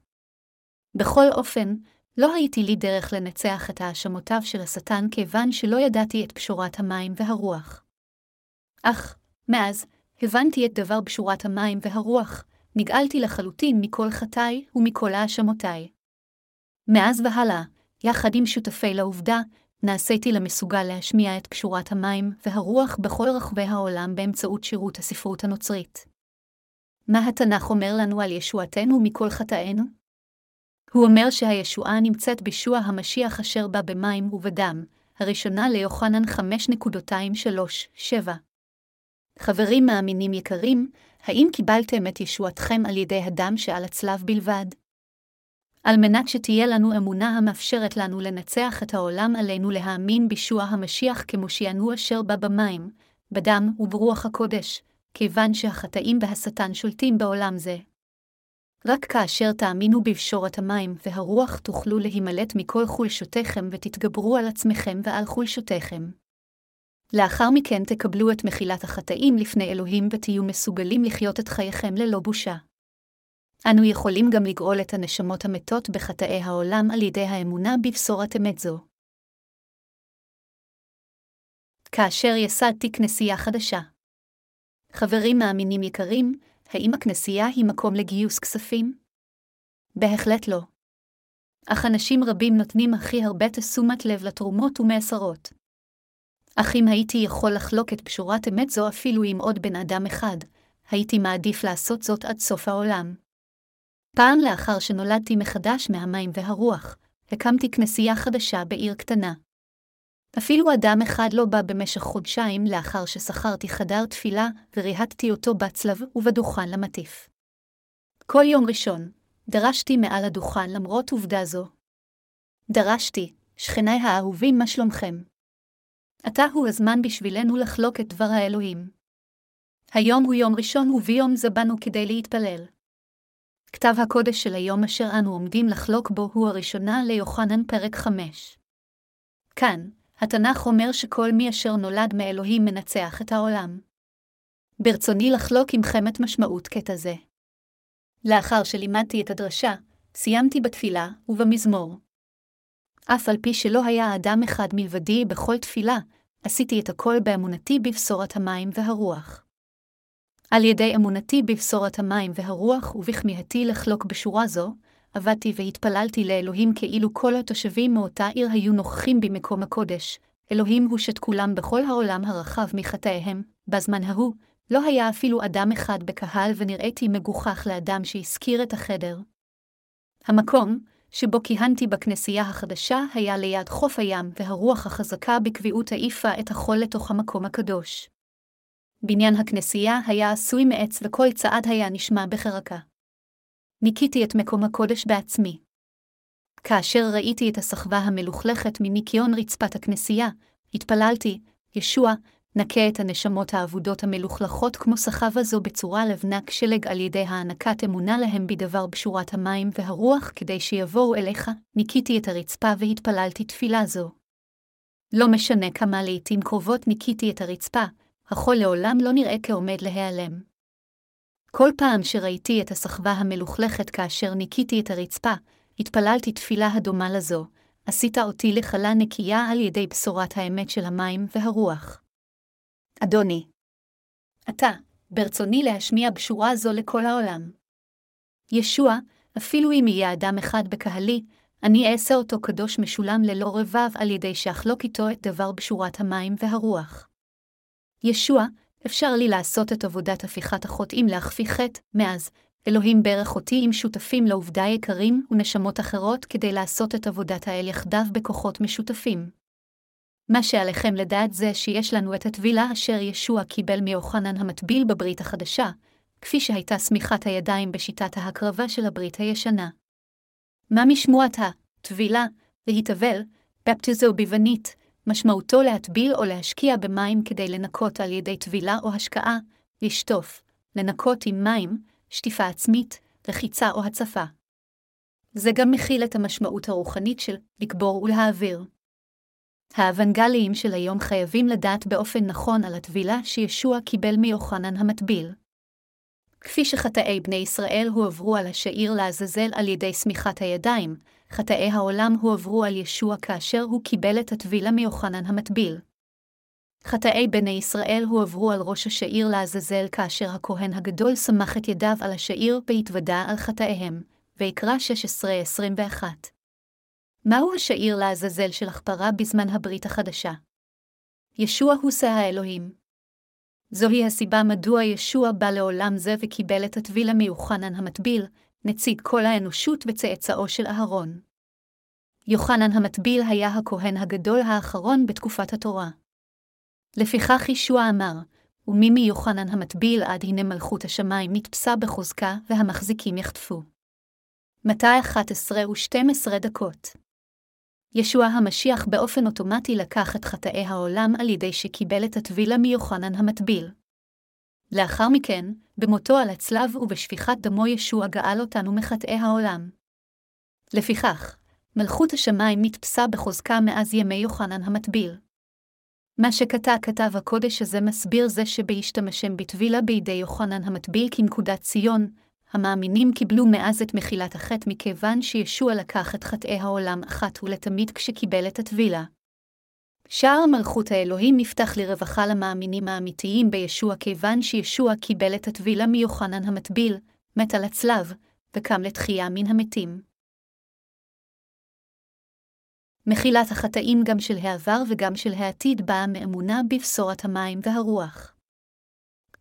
בכל אופן, לא הייתי לי דרך לנצח את האשמותיו של השטן כיוון שלא ידעתי את פשורת המים והרוח. אך, מאז, הבנתי את דבר פשורת המים והרוח, נגאלתי לחלוטין מכל חטאי ומכל האשמותיי. מאז והלאה, יחד עם שותפי לעובדה, נעשיתי למסוגל להשמיע את פשורת המים והרוח בכל רחבי העולם באמצעות שירות הספרות הנוצרית. מה התנ"ך אומר לנו על ישועתנו מכל חטאינו? הוא אומר שהישועה נמצאת בישוע המשיח אשר בא במים ובדם, הראשונה ליוחנן 5:237. חברים מאמינים יקרים, האם קיבלתם את ישועתכם על ידי הדם שעל הצלב בלבד? על מנת שתהיה לנו אמונה המאפשרת לנו לנצח את העולם עלינו להאמין בישוע המשיח כמושיענו אשר בא במים, בדם וברוח הקודש, כיוון שהחטאים והשטן שולטים בעולם זה. רק כאשר תאמינו בפשורת המים והרוח תוכלו להימלט מכל חולשותיכם ותתגברו על עצמכם ועל חולשותיכם. לאחר מכן תקבלו את מחילת החטאים לפני אלוהים ותהיו מסוגלים לחיות את חייכם ללא בושה. אנו יכולים גם לגאול את הנשמות המתות בחטאי העולם על ידי האמונה בבשורת אמת זו. כאשר יסדתי כנסייה חדשה. חברים מאמינים יקרים, האם הכנסייה היא מקום לגיוס כספים? בהחלט לא. אך אנשים רבים נותנים הכי הרבה תשומת לב לתרומות ומעשרות. אך אם הייתי יכול לחלוק את פשורת אמת זו אפילו עם עוד בן אדם אחד, הייתי מעדיף לעשות זאת עד סוף העולם. פעם לאחר שנולדתי מחדש מהמים והרוח, הקמתי כנסייה חדשה בעיר קטנה. אפילו אדם אחד לא בא במשך חודשיים לאחר ששכרתי חדר תפילה וריהטתי אותו בצלב ובדוכן למטיף. כל יום ראשון, דרשתי מעל הדוכן למרות עובדה זו. דרשתי, שכני האהובים מה שלומכם? עתה הוא הזמן בשבילנו לחלוק את דבר האלוהים. היום הוא יום ראשון וביום זה באנו כדי להתפלל. כתב הקודש של היום אשר אנו עומדים לחלוק בו הוא הראשונה ליוחנן פרק 5. כאן, התנ"ך אומר שכל מי אשר נולד מאלוהים מנצח את העולם. ברצוני לחלוק עמכם את משמעות קטע זה. לאחר שלימדתי את הדרשה, סיימתי בתפילה ובמזמור. אף על פי שלא היה אדם אחד מלבדי בכל תפילה, עשיתי את הכל באמונתי בבשורת המים והרוח. על ידי אמונתי בבשורת המים והרוח ובכמיהתי לחלוק בשורה זו, עבדתי והתפללתי לאלוהים כאילו כל התושבים מאותה עיר היו נוכחים במקום הקודש. אלוהים הוא שתכולם בכל העולם הרחב מחטאיהם. בזמן ההוא, לא היה אפילו אדם אחד בקהל ונראיתי מגוחך לאדם שהזכיר את החדר. המקום, שבו כיהנתי בכנסייה החדשה, היה ליד חוף הים, והרוח החזקה בקביעות העיפה את החול לתוך המקום הקדוש. בניין הכנסייה היה עשוי מעץ וכל צעד היה נשמע בחרקה. ניקיתי את מקום הקודש בעצמי. כאשר ראיתי את הסחבה המלוכלכת מניקיון רצפת הכנסייה, התפללתי, ישוע, נקה את הנשמות האבודות המלוכלכות כמו סחבה זו בצורה לבנה כשלג על ידי הענקת אמונה להם בדבר בשורת המים והרוח כדי שיבואו אליך, ניקיתי את הרצפה והתפללתי תפילה זו. לא משנה כמה לעתים קרובות ניקיתי את הרצפה, החול לעולם לא נראה כעומד להיעלם. כל פעם שראיתי את הסחבה המלוכלכת כאשר ניקיתי את הרצפה, התפללתי תפילה הדומה לזו, עשית אותי לחלה נקייה על ידי בשורת האמת של המים והרוח. אדוני, אתה, ברצוני להשמיע בשורה זו לכל העולם. ישוע, אפילו אם יהיה אדם אחד בקהלי, אני אעשה אותו קדוש משולם ללא רבב על ידי שאחלוק איתו את דבר בשורת המים והרוח. ישוע, אפשר לי לעשות את עבודת הפיכת החוטאים להכפיך חטא, מאז, אלוהים ברך אותי עם שותפים לעובדה יקרים ונשמות אחרות כדי לעשות את עבודת האל יחדיו בכוחות משותפים. מה שעליכם לדעת זה שיש לנו את הטבילה אשר ישוע קיבל מיוחנן המטביל בברית החדשה, כפי שהייתה סמיכת הידיים בשיטת ההקרבה של הברית הישנה. מה משמעות הטבילה, להיטבל, בבטיזו ביוונית, משמעותו להטביל או להשקיע במים כדי לנקות על ידי טבילה או השקעה, לשטוף, לנקות עם מים, שטיפה עצמית, רחיצה או הצפה. זה גם מכיל את המשמעות הרוחנית של לקבור ולהעביר. האבנגליים של היום חייבים לדעת באופן נכון על הטבילה שישוע קיבל מיוחנן המטביל. כפי שחטאי בני ישראל הועברו על השעיר לעזאזל על ידי סמיכת הידיים, חטאי העולם הועברו על ישוע כאשר הוא קיבל את הטבילה מיוחנן המטביל. חטאי בני ישראל הועברו על ראש השעיר לעזאזל כאשר הכהן הגדול סמך את ידיו על השעיר והתוודה על חטאיהם, ויקרא 16:21. מהו השעיר לעזאזל של הכפרה בזמן הברית החדשה? ישוע הוא שא האלוהים. זוהי הסיבה מדוע ישוע בא לעולם זה וקיבל את הטבילה מיוחנן המטביל, נציג כל האנושות וצאצאו של אהרון. יוחנן המטביל היה הכהן הגדול האחרון בתקופת התורה. לפיכך ישוע אמר, ומי מיוחנן המטביל עד הנה מלכות השמיים נתפסה בחוזקה והמחזיקים יחטפו. מתי 11:12. ישוע המשיח באופן אוטומטי לקח את חטאי העולם על ידי שקיבל את הטבילה מיוחנן המטביל. לאחר מכן, במותו על הצלב ובשפיכת דמו ישוע גאל אותנו מחטאי העולם. לפיכך, מלכות השמיים נתפסה בחוזקה מאז ימי יוחנן המטביל. מה שכתב הקודש הזה מסביר זה שבהשתמשם בטבילה בידי יוחנן המטביל כנקודת ציון, המאמינים קיבלו מאז את מחילת החטא מכיוון שישוע לקח את חטאי העולם אחת ולתמיד כשקיבל את הטבילה. שער מלכות האלוהים נפתח לרווחה למאמינים האמיתיים בישוע כיוון שישוע קיבל את הטבילה מיוחנן המטביל, מת על הצלב, וקם לתחייה מן המתים. מחילת החטאים גם של העבר וגם של העתיד באה מאמונה בבשורת המים והרוח.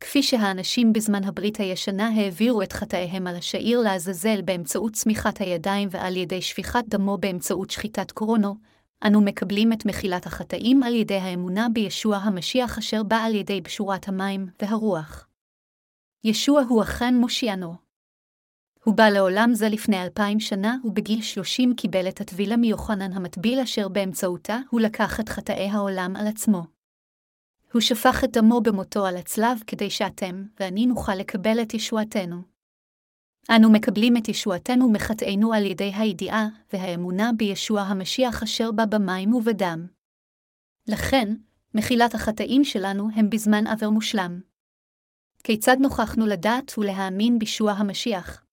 כפי שהאנשים בזמן הברית הישנה העבירו את חטאיהם על השעיר לעזאזל באמצעות סמיכת הידיים ועל ידי שפיכת דמו באמצעות שחיטת קרונו, אנו מקבלים את מחילת החטאים על ידי האמונה בישוע המשיח אשר בא על ידי בשורת המים והרוח. ישוע הוא אכן מושיענו. הוא בא לעולם זה לפני 2000 שנה ובגיל 30 קיבל את הטבילה מיוחנן המטביל אשר באמצעותה הוא לקח את חטאי העולם על עצמו. הוא שפך את דמו במותו על הצלב כדי שאתם ואני נוכל לקבל את ישועתנו. אנו מקבלים את ישועתנו מחטאינו על ידי הידיעה והאמונה בישוע המשיח אשר בא במים ובדם. לכן, מחילת החטאים שלנו הם בזמן עבר מושלם. כיצד נוכחנו לדעת ולהאמין בישוע המשיח?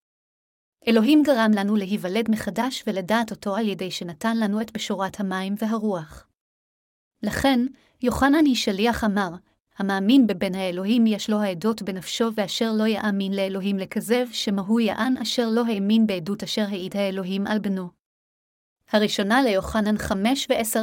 אלוהים גרם לנו להיוולד מחדש ולדעת אותו על ידי שנתן לנו את בשורת המים והרוח. לכן, יוחנן השליח אמר, המאמין בבן האלוהים יש לו העדות בנפשו ואשר לא יאמין לאלוהים לכזב, שמהו יען אשר לא האמין בעדות אשר העיד האלוהים על בנו. הראשונה ליוחנן 5:10.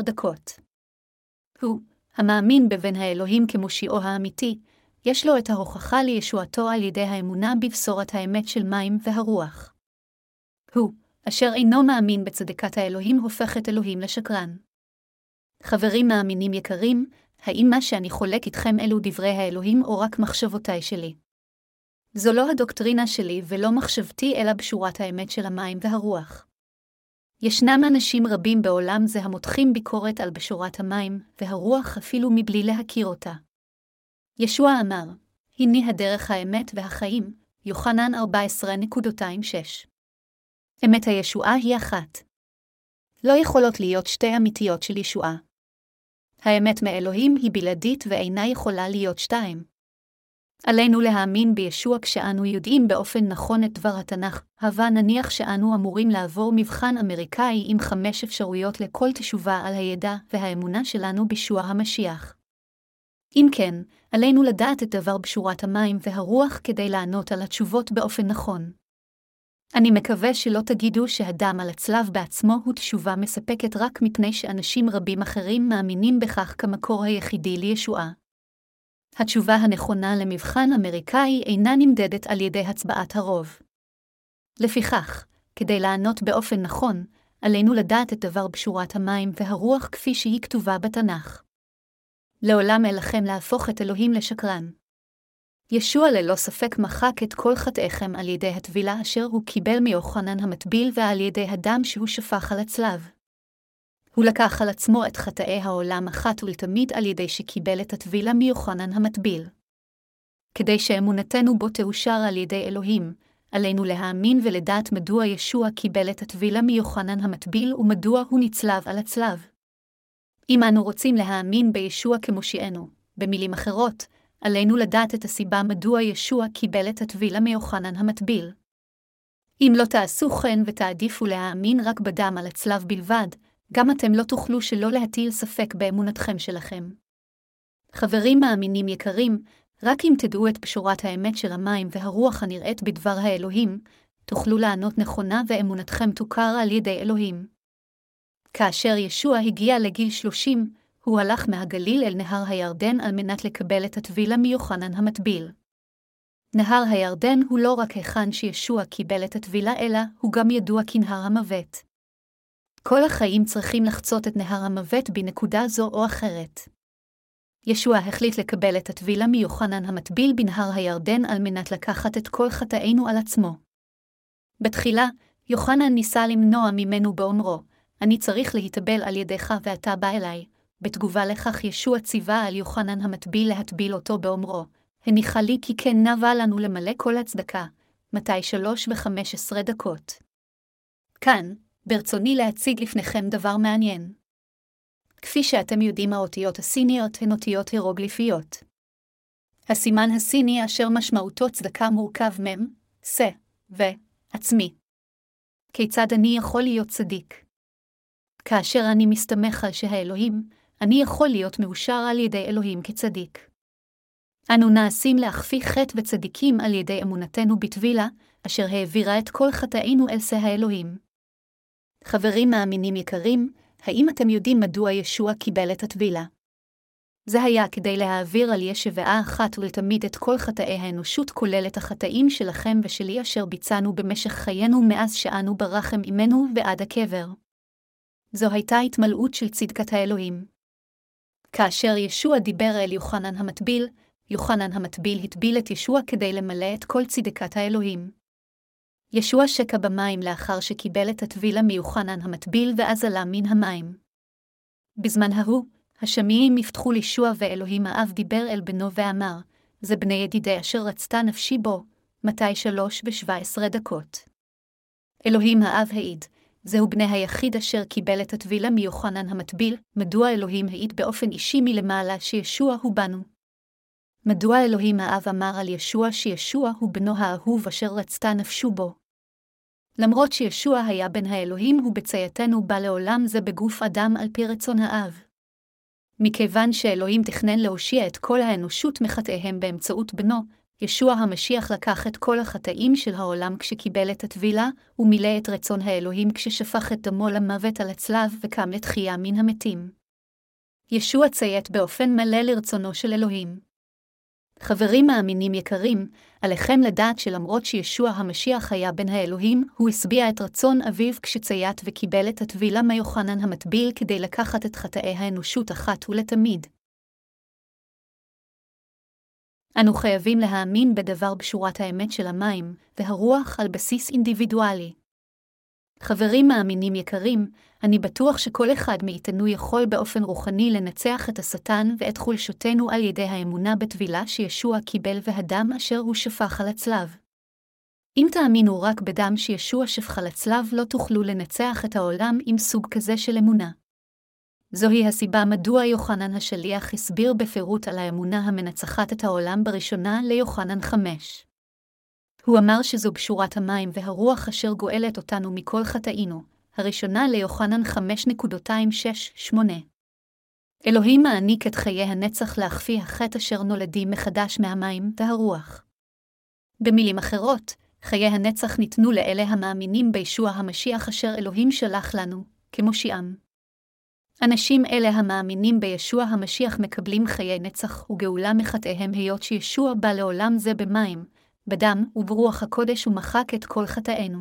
הוא, המאמין בבן האלוהים כמושיעו האמיתי, יש לו את ההוכחה לישועתו על ידי האמונה בבשורת האמת של מים והרוח. הוא, אשר אינו מאמין בצדקת האלוהים, הופך את אלוהים לשקרן. חברים מאמינים יקרים, האם מה שאני חולק איתכם אלו דברי האלוהים או רק מחשבותיי שלי? זו לא הדוקטרינה שלי ולא מחשבתי אלא בשורת האמת של המים והרוח. ישנם אנשים רבים בעולם זה המותחים ביקורת על בשורת המים והרוח אפילו מבלי להכיר אותה. ישוע אמר, הנה הדרך האמת והחיים, יוחנן 14:26. אמת הישועה היא אחת. לא יכולות להיות שתי אמיתיות של ישועה. האמת מאלוהים היא בלעדית ואינה יכולה להיות שתיים. עלינו להאמין בישוע כשאנו יודעים באופן נכון את דבר התנ"ך, הווה נניח שאנו אמורים לעבור מבחן אמריקאי עם 5 אפשרויות לכל תשובה על הידע והאמונה שלנו בישוע המשיח. אם כן, עלינו לדעת את דבר בשורת המים והרוח כדי לענות על התשובות באופן נכון. אני מקווה שלא תגידו שהדם על הצלב בעצמו הוא תשובה מספקת רק מפני שאנשים רבים אחרים מאמינים בכך כמקור היחידי לישועה. התשובה הנכונה למבחן אמריקאי אינה נמדדת על ידי הצבעת הרוב. לפיכך, כדי לענות באופן נכון, עלינו לדעת את דבר בשורת המים והרוח כפי שהיא כתובה בתנ"ך. לעולם אליכם להפוך את אלוהים לשקרן. ישוע ללא ספק מחק את כל חטאיכם על ידי הטבילה אשר הוא קיבל מיוחנן המטביל ועל ידי הדם שהוא שפך על הצלב. הוא לקח על עצמו את חטאי העולם אחת ולתמיד על ידי שקיבל את הטבילה מיוחנן המטביל. כדי שאמונתנו בו תאושר על ידי אלוהים, עלינו להאמין ולדעת מדוע ישוע קיבל את הטבילה מיוחנן המטביל ומדוע הוא נצלב על הצלב. אם אנו רוצים להאמין בישוע כמושיענו, במילים אחרות, עלינו לדעת את הסיבה מדוע ישוע קיבל את הטבילה מיוחנן המטביל. אם לא תעשו כן ותעדיפו להאמין רק בדם על הצלב בלבד, גם אתם לא תוכלו שלא להטיל ספק באמונתכם שלכם. חברים מאמינים יקרים, רק אם תדעו את בשורת האמת של המים והרוח הנראית בדבר האלוהים, תוכלו לענות נכונה ואמונתכם תוכר על ידי אלוהים. כאשר ישוע הגיע לגיל 30, הוא הלך מהגליל אל נהר הירדן על מנת לקבל את הטבילה מיוחנן המטביל. נהר הירדן הוא לא רק היכן שישוע קיבל את הטבילה, אלא הוא גם ידוע כנהר המוות. כל החיים צריכים לחצות את נהר המוות בנקודה זו או אחרת. ישוע החליט לקבל את הטבילה מיוחנן המטביל בנהר הירדן על מנת לקחת את כל חטאינו על עצמו. בתחילה, יוחנן ניסה למנוע ממנו באומרו, אני צריך להיטבל על ידיך ואתה בא אליי. בתגובה לכך ישוע ציווה על יוחנן המטביל להטביל אותו באומרו, הניחה לי כי כן נבע לנו למלא כל הצדקה, מתי 3:15. כאן, ברצוני להציג לפניכם דבר מעניין. כפי שאתם יודעים, האותיות הסיניות הן אותיות הירוגליפיות. הסימן הסיני אשר משמעותו צדקה מורכב מם, סה, ועצמי. כיצד אני יכול להיות צדיק? כאשר אני מסתמך על שהאלוהים, אני יכול להיות מאושר על ידי אלוהים כצדיק. אנו נעשים להכפי חטא וצדיקים על ידי אמונתנו בטבילה, אשר העבירה את כל חטאינו אל שא האלוהים. חברים מאמינים יקרים, האם אתם יודעים מדוע ישוע קיבל את הטבילה? זה היה כדי להעביר על ישבעה אחת ולתמיד את כל חטאי האנושות, כולל את החטאים שלכם ושלי אשר ביצענו במשך חיינו מאז שאנו ברחם עמנו ועד הקבר. זו הייתה התמלאות של צדקת האלוהים. כאשר ישוע דיבר אל יוחנן המטביל, יוחנן המטביל הטביל את ישוע כדי למלא את כל צדקת האלוהים. ישוע שקע במים לאחר שקיבל את הטבילה מיוחנן המטביל ואז עלה מן המים. בזמן ההוא, השמיים נפתחו לישוע ואלוהים האב דיבר אל בנו ואמר, זה בני ידידי אשר רצתה נפשי בו, מתי 3:17. אלוהים האב העיד. זהו בני היחיד אשר קיבל את הטבילה מיוחנן המטביל, מדוע אלוהים העיד באופן אישי מלמעלה שישוע הוא בנו. מדוע אלוהים האב אמר על ישוע שישוע הוא בנו האהוב אשר רצתה נפשו בו? למרות שישוע היה בן האלוהים, הוא בצייתנו בא לעולם זה בגוף אדם על פי רצון האב. מכיוון שאלוהים תכנן להושיע את כל האנושות מחטאיהם באמצעות בנו, ישוע המשיח לקח את כל החטאים של העולם כשקיבל את הטבילה, ומילא את רצון האלוהים כששפך את דמו למוות על הצלב וקם לתחייה מן המתים. ישוע ציית באופן מלא לרצונו של אלוהים. חברים מאמינים יקרים, עליכם לדעת שלמרות שישוע המשיח היה בן האלוהים, הוא הסביע את רצון אביו כשציית וקיבל את הטבילה מיוחנן המטביל כדי לקחת את חטאי האנושות אחת ולתמיד. אנו חייבים להאמין בדבר בשורת האמת של המים, והרוח על בסיס אינדיבידואלי. חברים מאמינים יקרים, אני בטוח שכל אחד מאיתנו יכול באופן רוחני לנצח את השטן ואת חולשותנו על ידי האמונה בטבילה שישוע קיבל והדם אשר הוא שפך על הצלב. אם תאמינו רק בדם שישוע שפך על הצלב, לא תוכלו לנצח את העולם עם סוג כזה של אמונה. זוהי הסיבה מדוע יוחנן השליח הסביר בפירוט על האמונה המנצחת את העולם בראשונה ליוחנן 5. הוא אמר שזו בשורת המים והרוח אשר גואלת אותנו מכל חטאינו, הראשונה ליוחנן 5.268. אלוהים מעניק את חיי הנצח להחפיא החטא אשר נולדים מחדש מהמים והרוח. במילים אחרות, חיי הנצח ניתנו לאלה המאמינים בישוע המשיח אשר אלוהים שלח לנו, כמושיעם. אנשים אלה המאמינים בישוע המשיח מקבלים חיי נצח וגאולה מחטאיהם היות שישוע בא לעולם זה במים, בדם וברוח הקודש ומחק את כל חטאינו.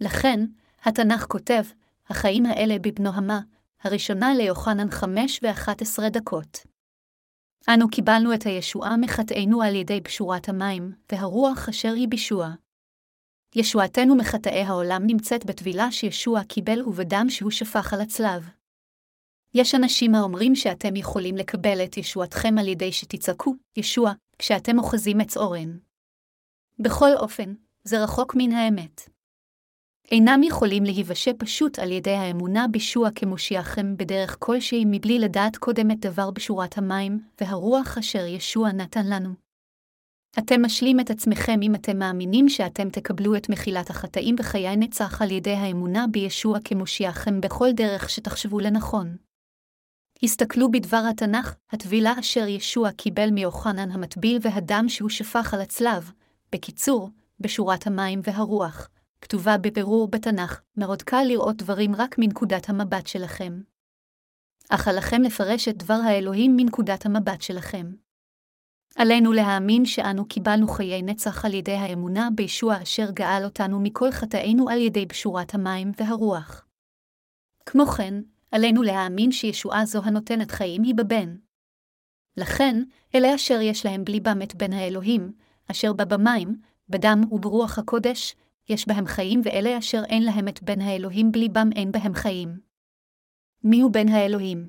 לכן, התנ"ך כותב, החיים האלה בבנו המה, הראשונה ליוחנן 5:11. אנו קיבלנו את הישועה מחטאינו על ידי בשורת המים, והרוח אשר היא בישוע. ישועתנו מחטאי העולם נמצאת בטבילה שישוע קיבל ובדם שהוא שפך על הצלב. יש אנשים האומרים שאתם יכולים לקבל את ישועתכם על ידי שתצעקו, ישוע, כשאתם אוחזים עץ אורן. בכל אופן, זה רחוק מן האמת. אינם יכולים להיוושע פשוט על ידי האמונה בישוע כמושיעכם בדרך כלשהי מבלי לדעת קודם את דבר בשורת המים והרוח אשר ישוע נתן לנו. אתם משלים את עצמכם אם אתם מאמינים שאתם תקבלו את מחילת החטאים וחיי נצח על ידי האמונה בישוע כמושיעכם בכל דרך שתחשבו לנכון. הסתכלו בדבר התנ"ך, הטבילה אשר ישוע קיבל מיוחנן המטביל והדם שהוא שפך על הצלב, בקיצור, בשורת המים והרוח, כתובה בבירור בתנ"ך, מאוד קל לראות דברים רק מנקודת המבט שלכם. אך עליכם לפרש את דבר האלוהים מנקודת המבט שלכם. עלינו להאמין שאנו קיבלנו חיי נצח על ידי האמונה בישוע אשר גאל אותנו מכל חטאינו על ידי בשורת המים והרוח. כמו כן, עלינו להאמין שישועה זו הנותנת חיים היא בבן. לכן, אלה אשר יש להם בליבם את בן האלוהים, אשר בא במים, בדם וברוח הקודש, יש בהם חיים, ואלה אשר אין להם את בן האלוהים בליבם אין בהם חיים. מי הוא בן האלוהים?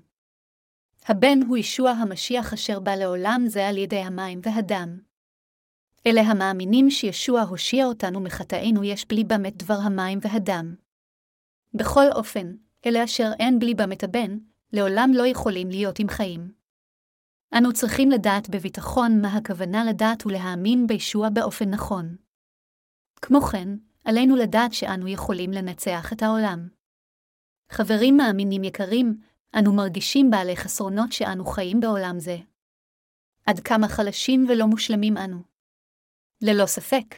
הבן הוא ישוע המשיח אשר בא לעולם זה על ידי המים והדם. אלה המאמינים שישוע הושיע אותנו מחטאינו יש בליבם את דבר המים והדם. בכל אופן, אלה אשר אין בליבם את הבן, לעולם לא יכולים להיות עם חיים. אנו צריכים לדעת בביטחון מה הכוונה לדעת ולהאמין בישוע באופן נכון. כמו כן, עלינו לדעת שאנו יכולים לנצח את העולם. חברים מאמינים יקרים, אנו מרגישים בעלי חסרונות שאנו חיים בעולם זה. עד כמה חלשים ולא מושלמים אנו. ללא ספק,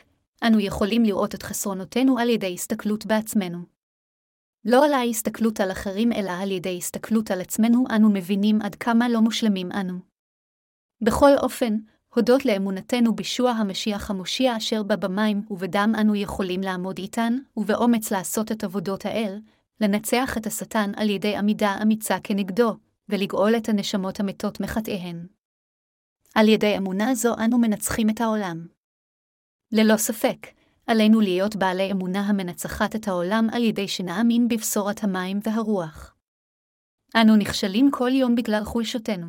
אנו יכולים לראות את חסרונותינו על ידי הסתכלות בעצמנו. לא על ההסתכלות על אחרים, אלא על ידי הסתכלות על עצמנו אנו מבינים עד כמה לא מושלמים אנו. בכל אופן, הודות לאמונתנו בישוע המשיח המושיע אשר בא במים ובדם אנו יכולים לעמוד איתן, ובאומץ לעשות את עבודות האל, לנצח את השטן על ידי עמידה אמיצה כנגדו, ולגאול את הנשמות המתות מחטאיהן. על ידי אמונה זו אנו מנצחים את העולם. ללא ספק, עלינו להיות בעלי אמונה המנצחת את העולם על ידי שנאמין בבשורת המים והרוח. אנו נכשלים כל יום בגלל חולשותנו.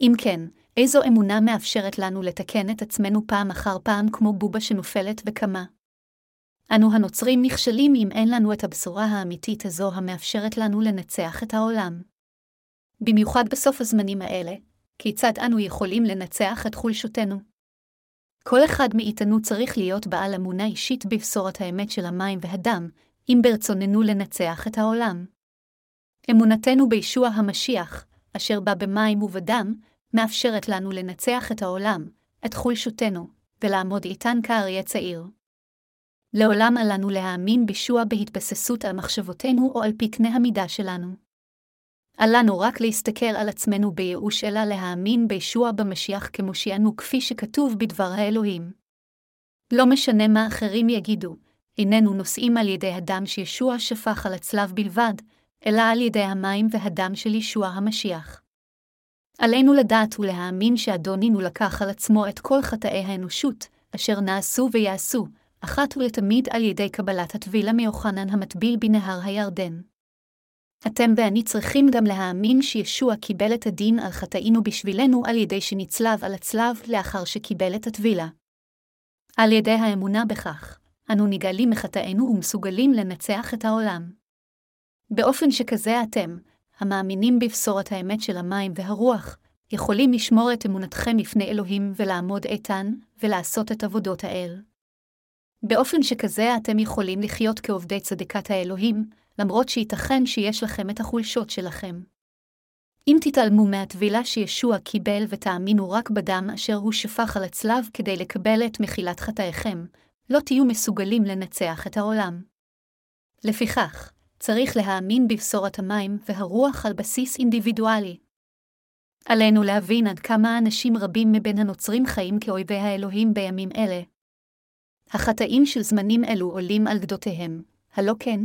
אם כן, איזו אמונה מאפשרת לנו לתקן את עצמנו פעם אחר פעם כמו בובה שנופלת וקמה? אנו הנוצרים נכשלים אם אין לנו את הבשורה האמיתית הזו המאפשרת לנו לנצח את העולם. במיוחד בסוף הזמנים האלה, כיצד אנו יכולים לנצח את חולשותנו? כל אחד מאיתנו צריך להיות בעל אמונה אישית בבשורת האמת של המים והדם, אם ברצוננו לנצח את העולם. אמונתנו בישוע המשיח, אשר בא במים ובדם, מאפשרת לנו לנצח את העולם, את חולשותנו, ולעמוד איתן כאריה צעיר. לעולם עלינו להאמין בישוע בהתבססות על מחשבותינו או על פי קנה המידה שלנו. עלינו רק להסתכל על עצמנו בייאוש אלא להאמין בישוע במשיח כמושיענו כפי שכתוב בדבר האלוהים. לא משנה מה אחרים יגידו, איננו נושאים על ידי הדם שישוע שפך על הצלב בלבד, אלא על ידי המים והדם של ישוע המשיח. עלינו לדעת ולהאמין שאדונינו לקח על עצמו את כל חטאי האנושות, אשר נעשו ויעשו, אחת ולתמיד על ידי קבלת הטבילה מיוחנן המטביל בנהר הירדן. אתם ואני צריכים גם להאמין שישוע קיבל את הדין על חטאינו בשבילנו על ידי שנצלב על הצלב לאחר שקיבל את הטבילה. על ידי האמונה בכך, אנו נגאלים מחטאינו ומסוגלים לנצח את העולם. באופן שכזה אתם, המאמינים בבשורת האמת של המים והרוח, יכולים לשמור את אמונתכם לפני אלוהים ולעמוד איתן ולעשות את עבודות האל. באופן שכזה אתם יכולים לחיות כעובדי צדקת האלוהים, למרות שייתכן שיש לכם את החולשות שלכם. אם תתעלמו מהטבילה שישוע קיבל ותאמינו רק בדם אשר הוא שפך על הצלב כדי לקבל את מחילת חטאיכם, לא תהיו מסוגלים לנצח את העולם. לפיכך, צריך להאמין בבשורת המים והרוח על בסיס אינדיבידואלי. עלינו להבין עד כמה אנשים רבים מבין הנוצרים חיים כאויבי האלוהים בימים אלה. החטאים של זמנים אלו עולים על גדותיהם, הלא כן?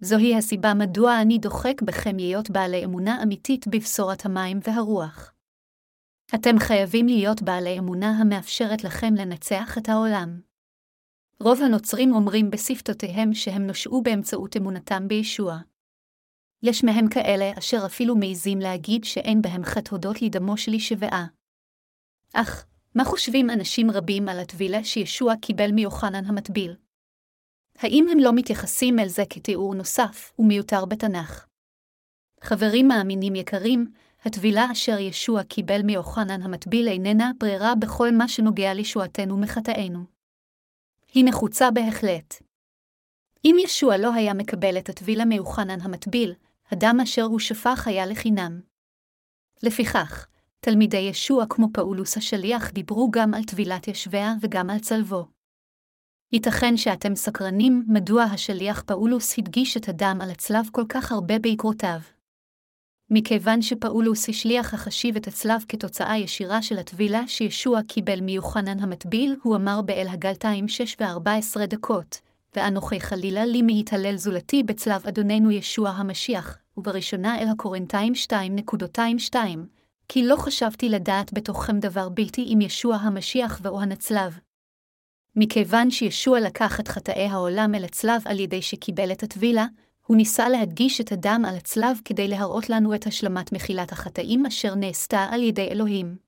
זוהי הסיבה מדוע אני דוחק בכם להיות בעלי אמונה אמיתית בבשורת המים והרוח. אתם חייבים להיות בעלי אמונה המאפשרת לכם לנצח את העולם. רוב הנוצרים אומרים בספטותיהם שהם נושעו באמצעות אמונתם בישוע. יש מהם כאלה אשר אפילו מעיזים להגיד שאין בהם חטא הודות לדמו של ישוע. אך, מה חושבים אנשים רבים על הטבילה שישוע קיבל מיוחנן המטביל? האם הם לא מתייחסים אל זה כתיאור נוסף ומיותר בתנ"ך? חברים מאמינים יקרים, הטבילה אשר ישוע קיבל מיוחנן המטביל איננה ברירה בכל מה שנוגע לישועתנו מחטאינו. היא נחוצה בהחלט. אם ישוע לא היה מקבל את הטבילה מיוחנן המטביל, הדם אשר הוא שפך היה לחינם. לפיכך, תלמידי ישוע כמו פאולוס השליח דיברו גם על טבילת ישוע וגם על צלבו. ייתכן שאתם סקרנים מדוע השליח פאולוס הדגיש את הדם על הצלב כל כך הרבה בעקרותיו. מכיוון שפאולוס השליח החשיב את הצלב כתוצאה ישירה של הטבילה שישוע קיבל מיוחנן המטביל, הוא אמר באל הגלתיים 6:14, ואנוכי חלילה לי מהתהלל זולתי בצלב אדוננו ישוע המשיח, ובראשונה אל הקורינתיים 2:2, כי לא חשבתי לדעת בתוככם דבר בלתי עם ישוע המשיח ואו הנצלב. מכיוון שישוע לקח את חטאי העולם אל הצלב על ידי שקיבל את הטבילה, הוא ניסה להדגיש את הדם על הצלב כדי להראות לנו את השלמת מחילת החטאים אשר נעשתה על ידי אלוהים.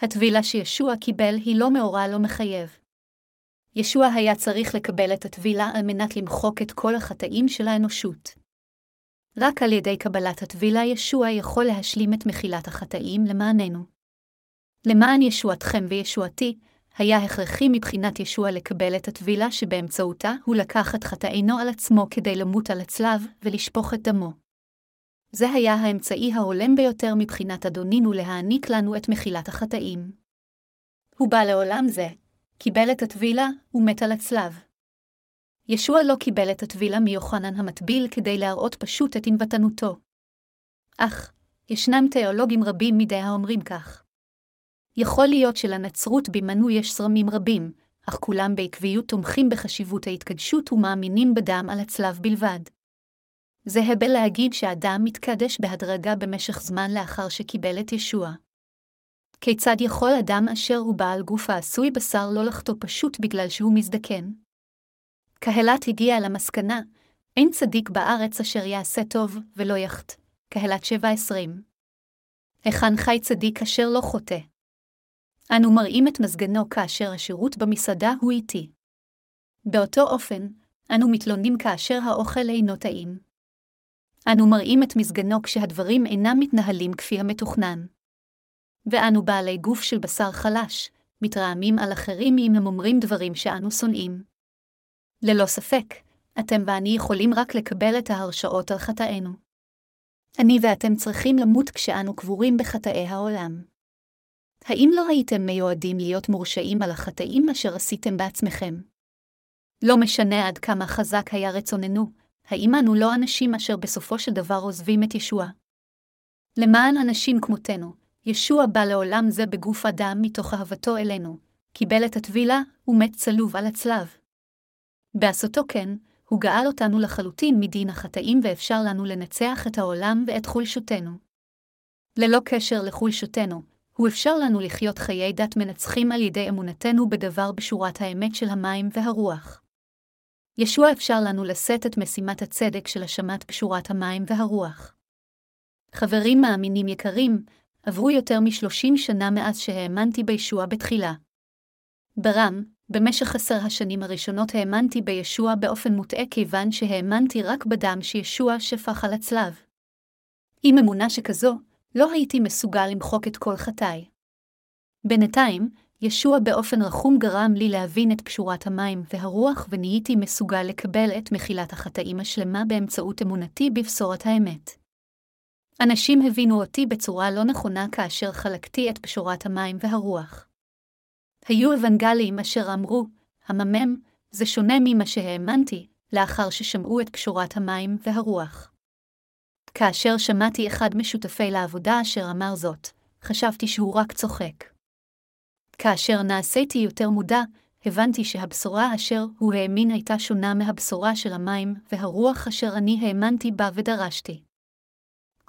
הטבילה שישוע קיבל היא לא מאורע לא מחייב. ישוע היה צריך לקבל את הטבילה על מנת למחוק את כל החטאים של האנושות. רק על ידי קבלת הטבילה ישוע יכול להשלים את מחילת החטאים למעננו. למען ישועתכם וישועתי, היה הכרחי מבחינת ישוע לקבל את הטבילה שבאמצעותה הוא לקח את חטאינו על עצמו כדי למות על הצלב ולשפוך את דמו. זה היה האמצעי ההולם ביותר מבחינת אדונינו להעניק לנו את מחילת החטאים. הוא בא לעולם זה, קיבל את הטבילה ומת על הצלב. ישוע לא קיבל את הטבילה מיוחנן המטביל כדי להראות פשוט את ענוותנותו. אך, ישנם תיאולוגים רבים מדי האומרים כך. יכול להיות שלנצרות בימינו יש זרמים רבים, אך כולם בעקביות תומכים בחשיבות ההתקדשות ומאמינים בדם על הצלב בלבד. זה הבל להגיד שהאדם מתקדש בהדרגה במשך זמן לאחר שקיבל את ישוע. כיצד יכול אדם אשר הוא בעל גוף העשוי בשר לא לחטוא פשוט בגלל שהוא מזדקן? קהלת הגיעה למסקנה, אין צדיק בארץ אשר יעשה טוב ולא יחט, קהלת 7:20. היכן חי צדיק אשר לא חוטא? אנו מראים את מזגנו כאשר השירות במסעדה הוא איטי. באותו אופן, אנו מתלוננים כאשר האוכל אינו טעים. אנו מראים את מזגנו כשהדברים אינם מתנהלים כפי המתוכנן. ואנו בעלי גוף של בשר חלש, מתרעמים על אחרים אם הם אומרים דברים שאנו שונאים. ללא ספק, אתם ואני יכולים רק לקבל את ההרשאות על חטאינו. אני ואתם צריכים למות כשאנו קבורים בחטאי העולם. האם לא הייתם מיועדים להיות מורשעים על החטאים אשר עשיתם בעצמכם? לא משנה עד כמה חזק היה רצוננו, האם אנו לא אנשים אשר בסופו של דבר עוזבים את ישוע? למען אנשים כמותנו, ישוע בא לעולם זה בגוף אדם מתוך אהבתו אלינו, קיבל את הטבילה ומת צלוב על הצלב. בעשותו כן, הוא גאל אותנו לחלוטין מדין החטאים ואפשר לנו לנצח את העולם ואת חולשותנו. ללא קשר לחולשותנו, הוא אפשר לנו לחיות חיי דת מנצחים על ידי אמונתנו בדבר בשורת האמת של המים והרוח. ישוע אפשר לנו לשאת את משימת הצדק של השמת בשורת המים והרוח. חברים מאמינים יקרים, עברו יותר מ30 שנה מאז שהאמנתי בישוע בתחילה. במשך 10 השנים הראשונות האמנתי בישוע באופן מוטעה כיוון שהאמנתי רק בדם שישוע שפך על הצלב. עם אמונה שכזו, לא הייתי מסוגל למחוק את כל חטאי. בינתיים, ישוע באופן רחום גרם לי להבין את פשורת המים והרוח ונהייתי מסוגל לקבל את מחילת החטאים השלמה באמצעות אמונתי בבשורת האמת. אנשים הבינו אותי בצורה לא נכונה כאשר חלקתי את פשורת המים והרוח. היו אבנגלים אשר אמרו, הממם, זה שונה ממה שהאמנתי, לאחר ששמעו את פשורת המים והרוח. כאשר שמעתי אחד משותפי לעבודה אשר אמר זאת, חשבתי שהוא רק צוחק. כאשר נעשיתי יותר מודע, הבנתי שהבשורה אשר הוא האמין הייתה שונה מהבשורה של המים והרוח אשר אני האמנתי בה ודרשתי.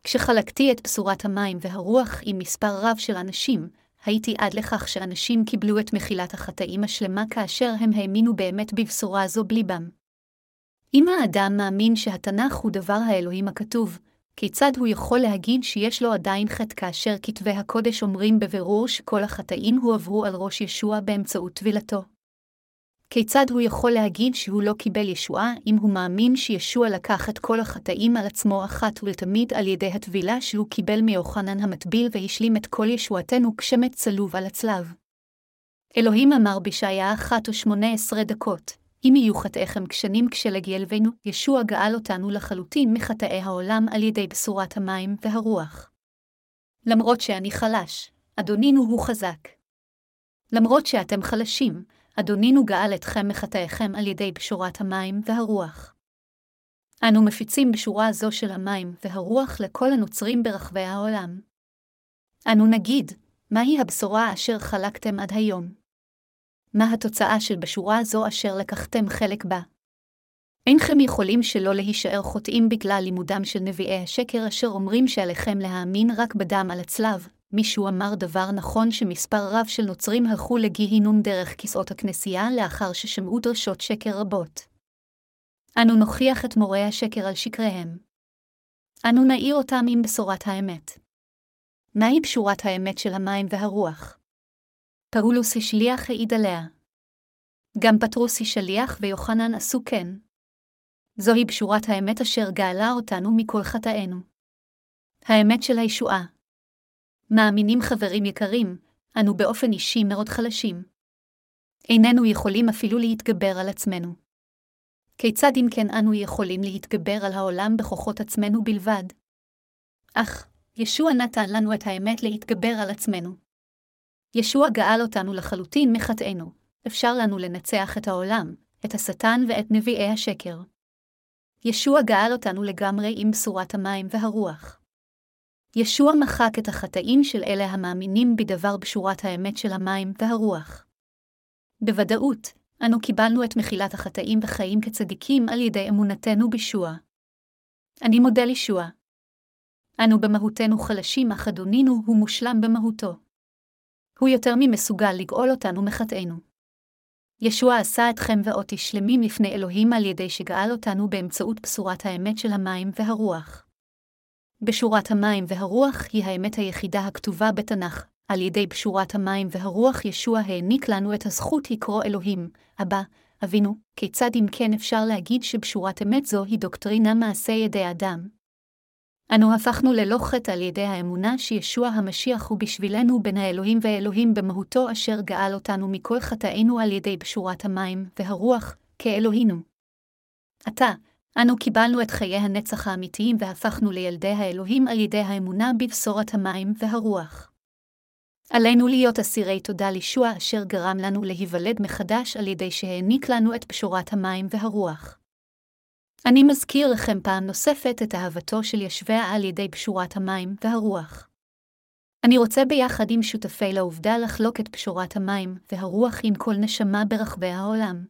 כשחלקתי את בשורת המים והרוח עם מספר רב של אנשים, הייתי עד לכך שאנשים קיבלו את מחילת החטאים השלמה כאשר הם האמינו באמת בבשורה זו בליבם. אם האדם מאמין שהתנ"ך הוא דבר האלוהים הכתוב, כיצד הוא יכול להגיד שיש לו עדיין חטא כאשר כתבי הקודש אומרים בבירור שכל החטאים הועברו על ראש ישוע באמצעות טבילתו? כיצד הוא יכול להגיד שהוא לא קיבל ישועה אם הוא מאמין שישוע לקח את כל החטאים על עצמו אחת ולתמיד על ידי הטבילה שהוא קיבל מיוחנן המטביל והשלים את כל ישועתנו כשמת צלוב על הצלב? אלוהים אמר בישעיה 1:18, אם יהיו חטאיכם כשנים כשלגילבנו, ישוע גאל אותנו לחלוטין מחטאי העולם על ידי בשורת המים והרוח. למרות שאני חלש, אדונינו הוא חזק. למרות שאתם חלשים, אדונינו גאל אתכם מחטאיכם על ידי בשורת המים והרוח. אנו מפיצים בשורה זו של המים והרוח לכל הנוצרים ברחבי העולם. אנו נגיד, מהי הבשורה אשר חלקתם עד היום? מה התוצאה של בשורה זו אשר לקחתם חלק בה? אינכם יכולים שלא להישאר חוטאים בגלל לימודם של נביאי השקר אשר אומרים שעליכם להאמין רק בדם על הצלב. מישהו אמר דבר נכון שמספר רב של נוצרים הלכו לגהינום דרך כיסאות הכנסייה לאחר ששמעו דרשות שקר רבות. אנו נוכיח את מורי השקר על שקריהם. אנו נעיר אותם עם בשורת האמת. מהי בשורת האמת של המים והרוח? פאולוס השליח העיד עליה. גם פטרוס השליח ויוחנן עשו כן. זוהי בשורת האמת אשר גאלה אותנו מכל חטאינו. האמת של הישועה. מאמינים חברים יקרים, אנו באופן אישי מאוד חלשים. איננו יכולים אפילו להתגבר על עצמנו. כיצד אם כן אנו יכולים להתגבר על העולם בכוחות עצמנו בלבד? אך, ישוע נתן לנו את האמת להתגבר על עצמנו. ישוע גאל אותנו לחלוטין מחטאינו. אפשר לנו לנצח את העולם, את השטן ואת נביאי השקר. ישוע גאל אותנו לגמרי עם בשורת המים והרוח. ישוע מחק את החטאים של אלה המאמינים בדבר בשורת האמת של המים והרוח. בוודאות, אנו קיבלנו את מחילת החטאים וחיים כצדיקים על ידי אמונתנו בישוע. אני מודה לישוע. אנו במהותנו חלשים, אך אדונינו הוא מושלם במהותו. הוא יותר ממסוגל לגאול אותנו מחטאינו. ישוע עשה אתכם ואותי שלמים לפני אלוהים על ידי שגאל אותנו באמצעות בשורת האמת של המים והרוח. בשורת המים והרוח היא האמת היחידה הכתובה בתנ"ך. על ידי בשורת המים והרוח ישוע העניק לנו את הזכות לקרוא אלוהים, אבא, אבינו. כיצד אם כן אפשר להגיד שבשורת אמת זו היא דוקטרינה מעשה ידי אדם? אנו הפכנו ללא חטא על ידי האמונה שישוע המשיח הוא בשבילנו בן האלוהים ואלוהים במהותו אשר גאל אותנו מכל חטאינו על ידי בשורת המים והרוח כאלוהינו. עתה, אנו קיבלנו את חיי הנצח האמיתיים והפכנו לילדי האלוהים על ידי האמונה בבשורת המים והרוח. עלינו להיות אסירי תודה לישוע אשר גרם לנו להיוולד מחדש על ידי שהעניק לנו את בשורת המים והרוח. אני מזכיר לכם פעם נוספת את אהבתו של ישוע על ידי בשורת המים והרוח. אני רוצה ביחד עם שותפי לעובדה לחלוק את בשורת המים והרוח עם כל נשמה ברחבי העולם.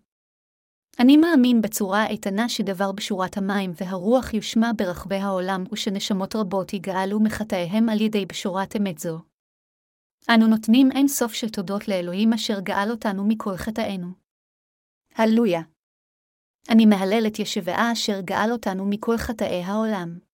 אני מאמין בצורה איתנה שדבר בשורת המים והרוח יושמע ברחבי העולם ושנשמות רבות יגאלו מחטאיהם על ידי בשורת אמת זו. אנו נותנים אין סוף של תודות לאלוהים אשר גאל אותנו מכל חטאינו. הללויה. אני מהלל את ישוע אשר גאל אותנו מכל חטאי העולם.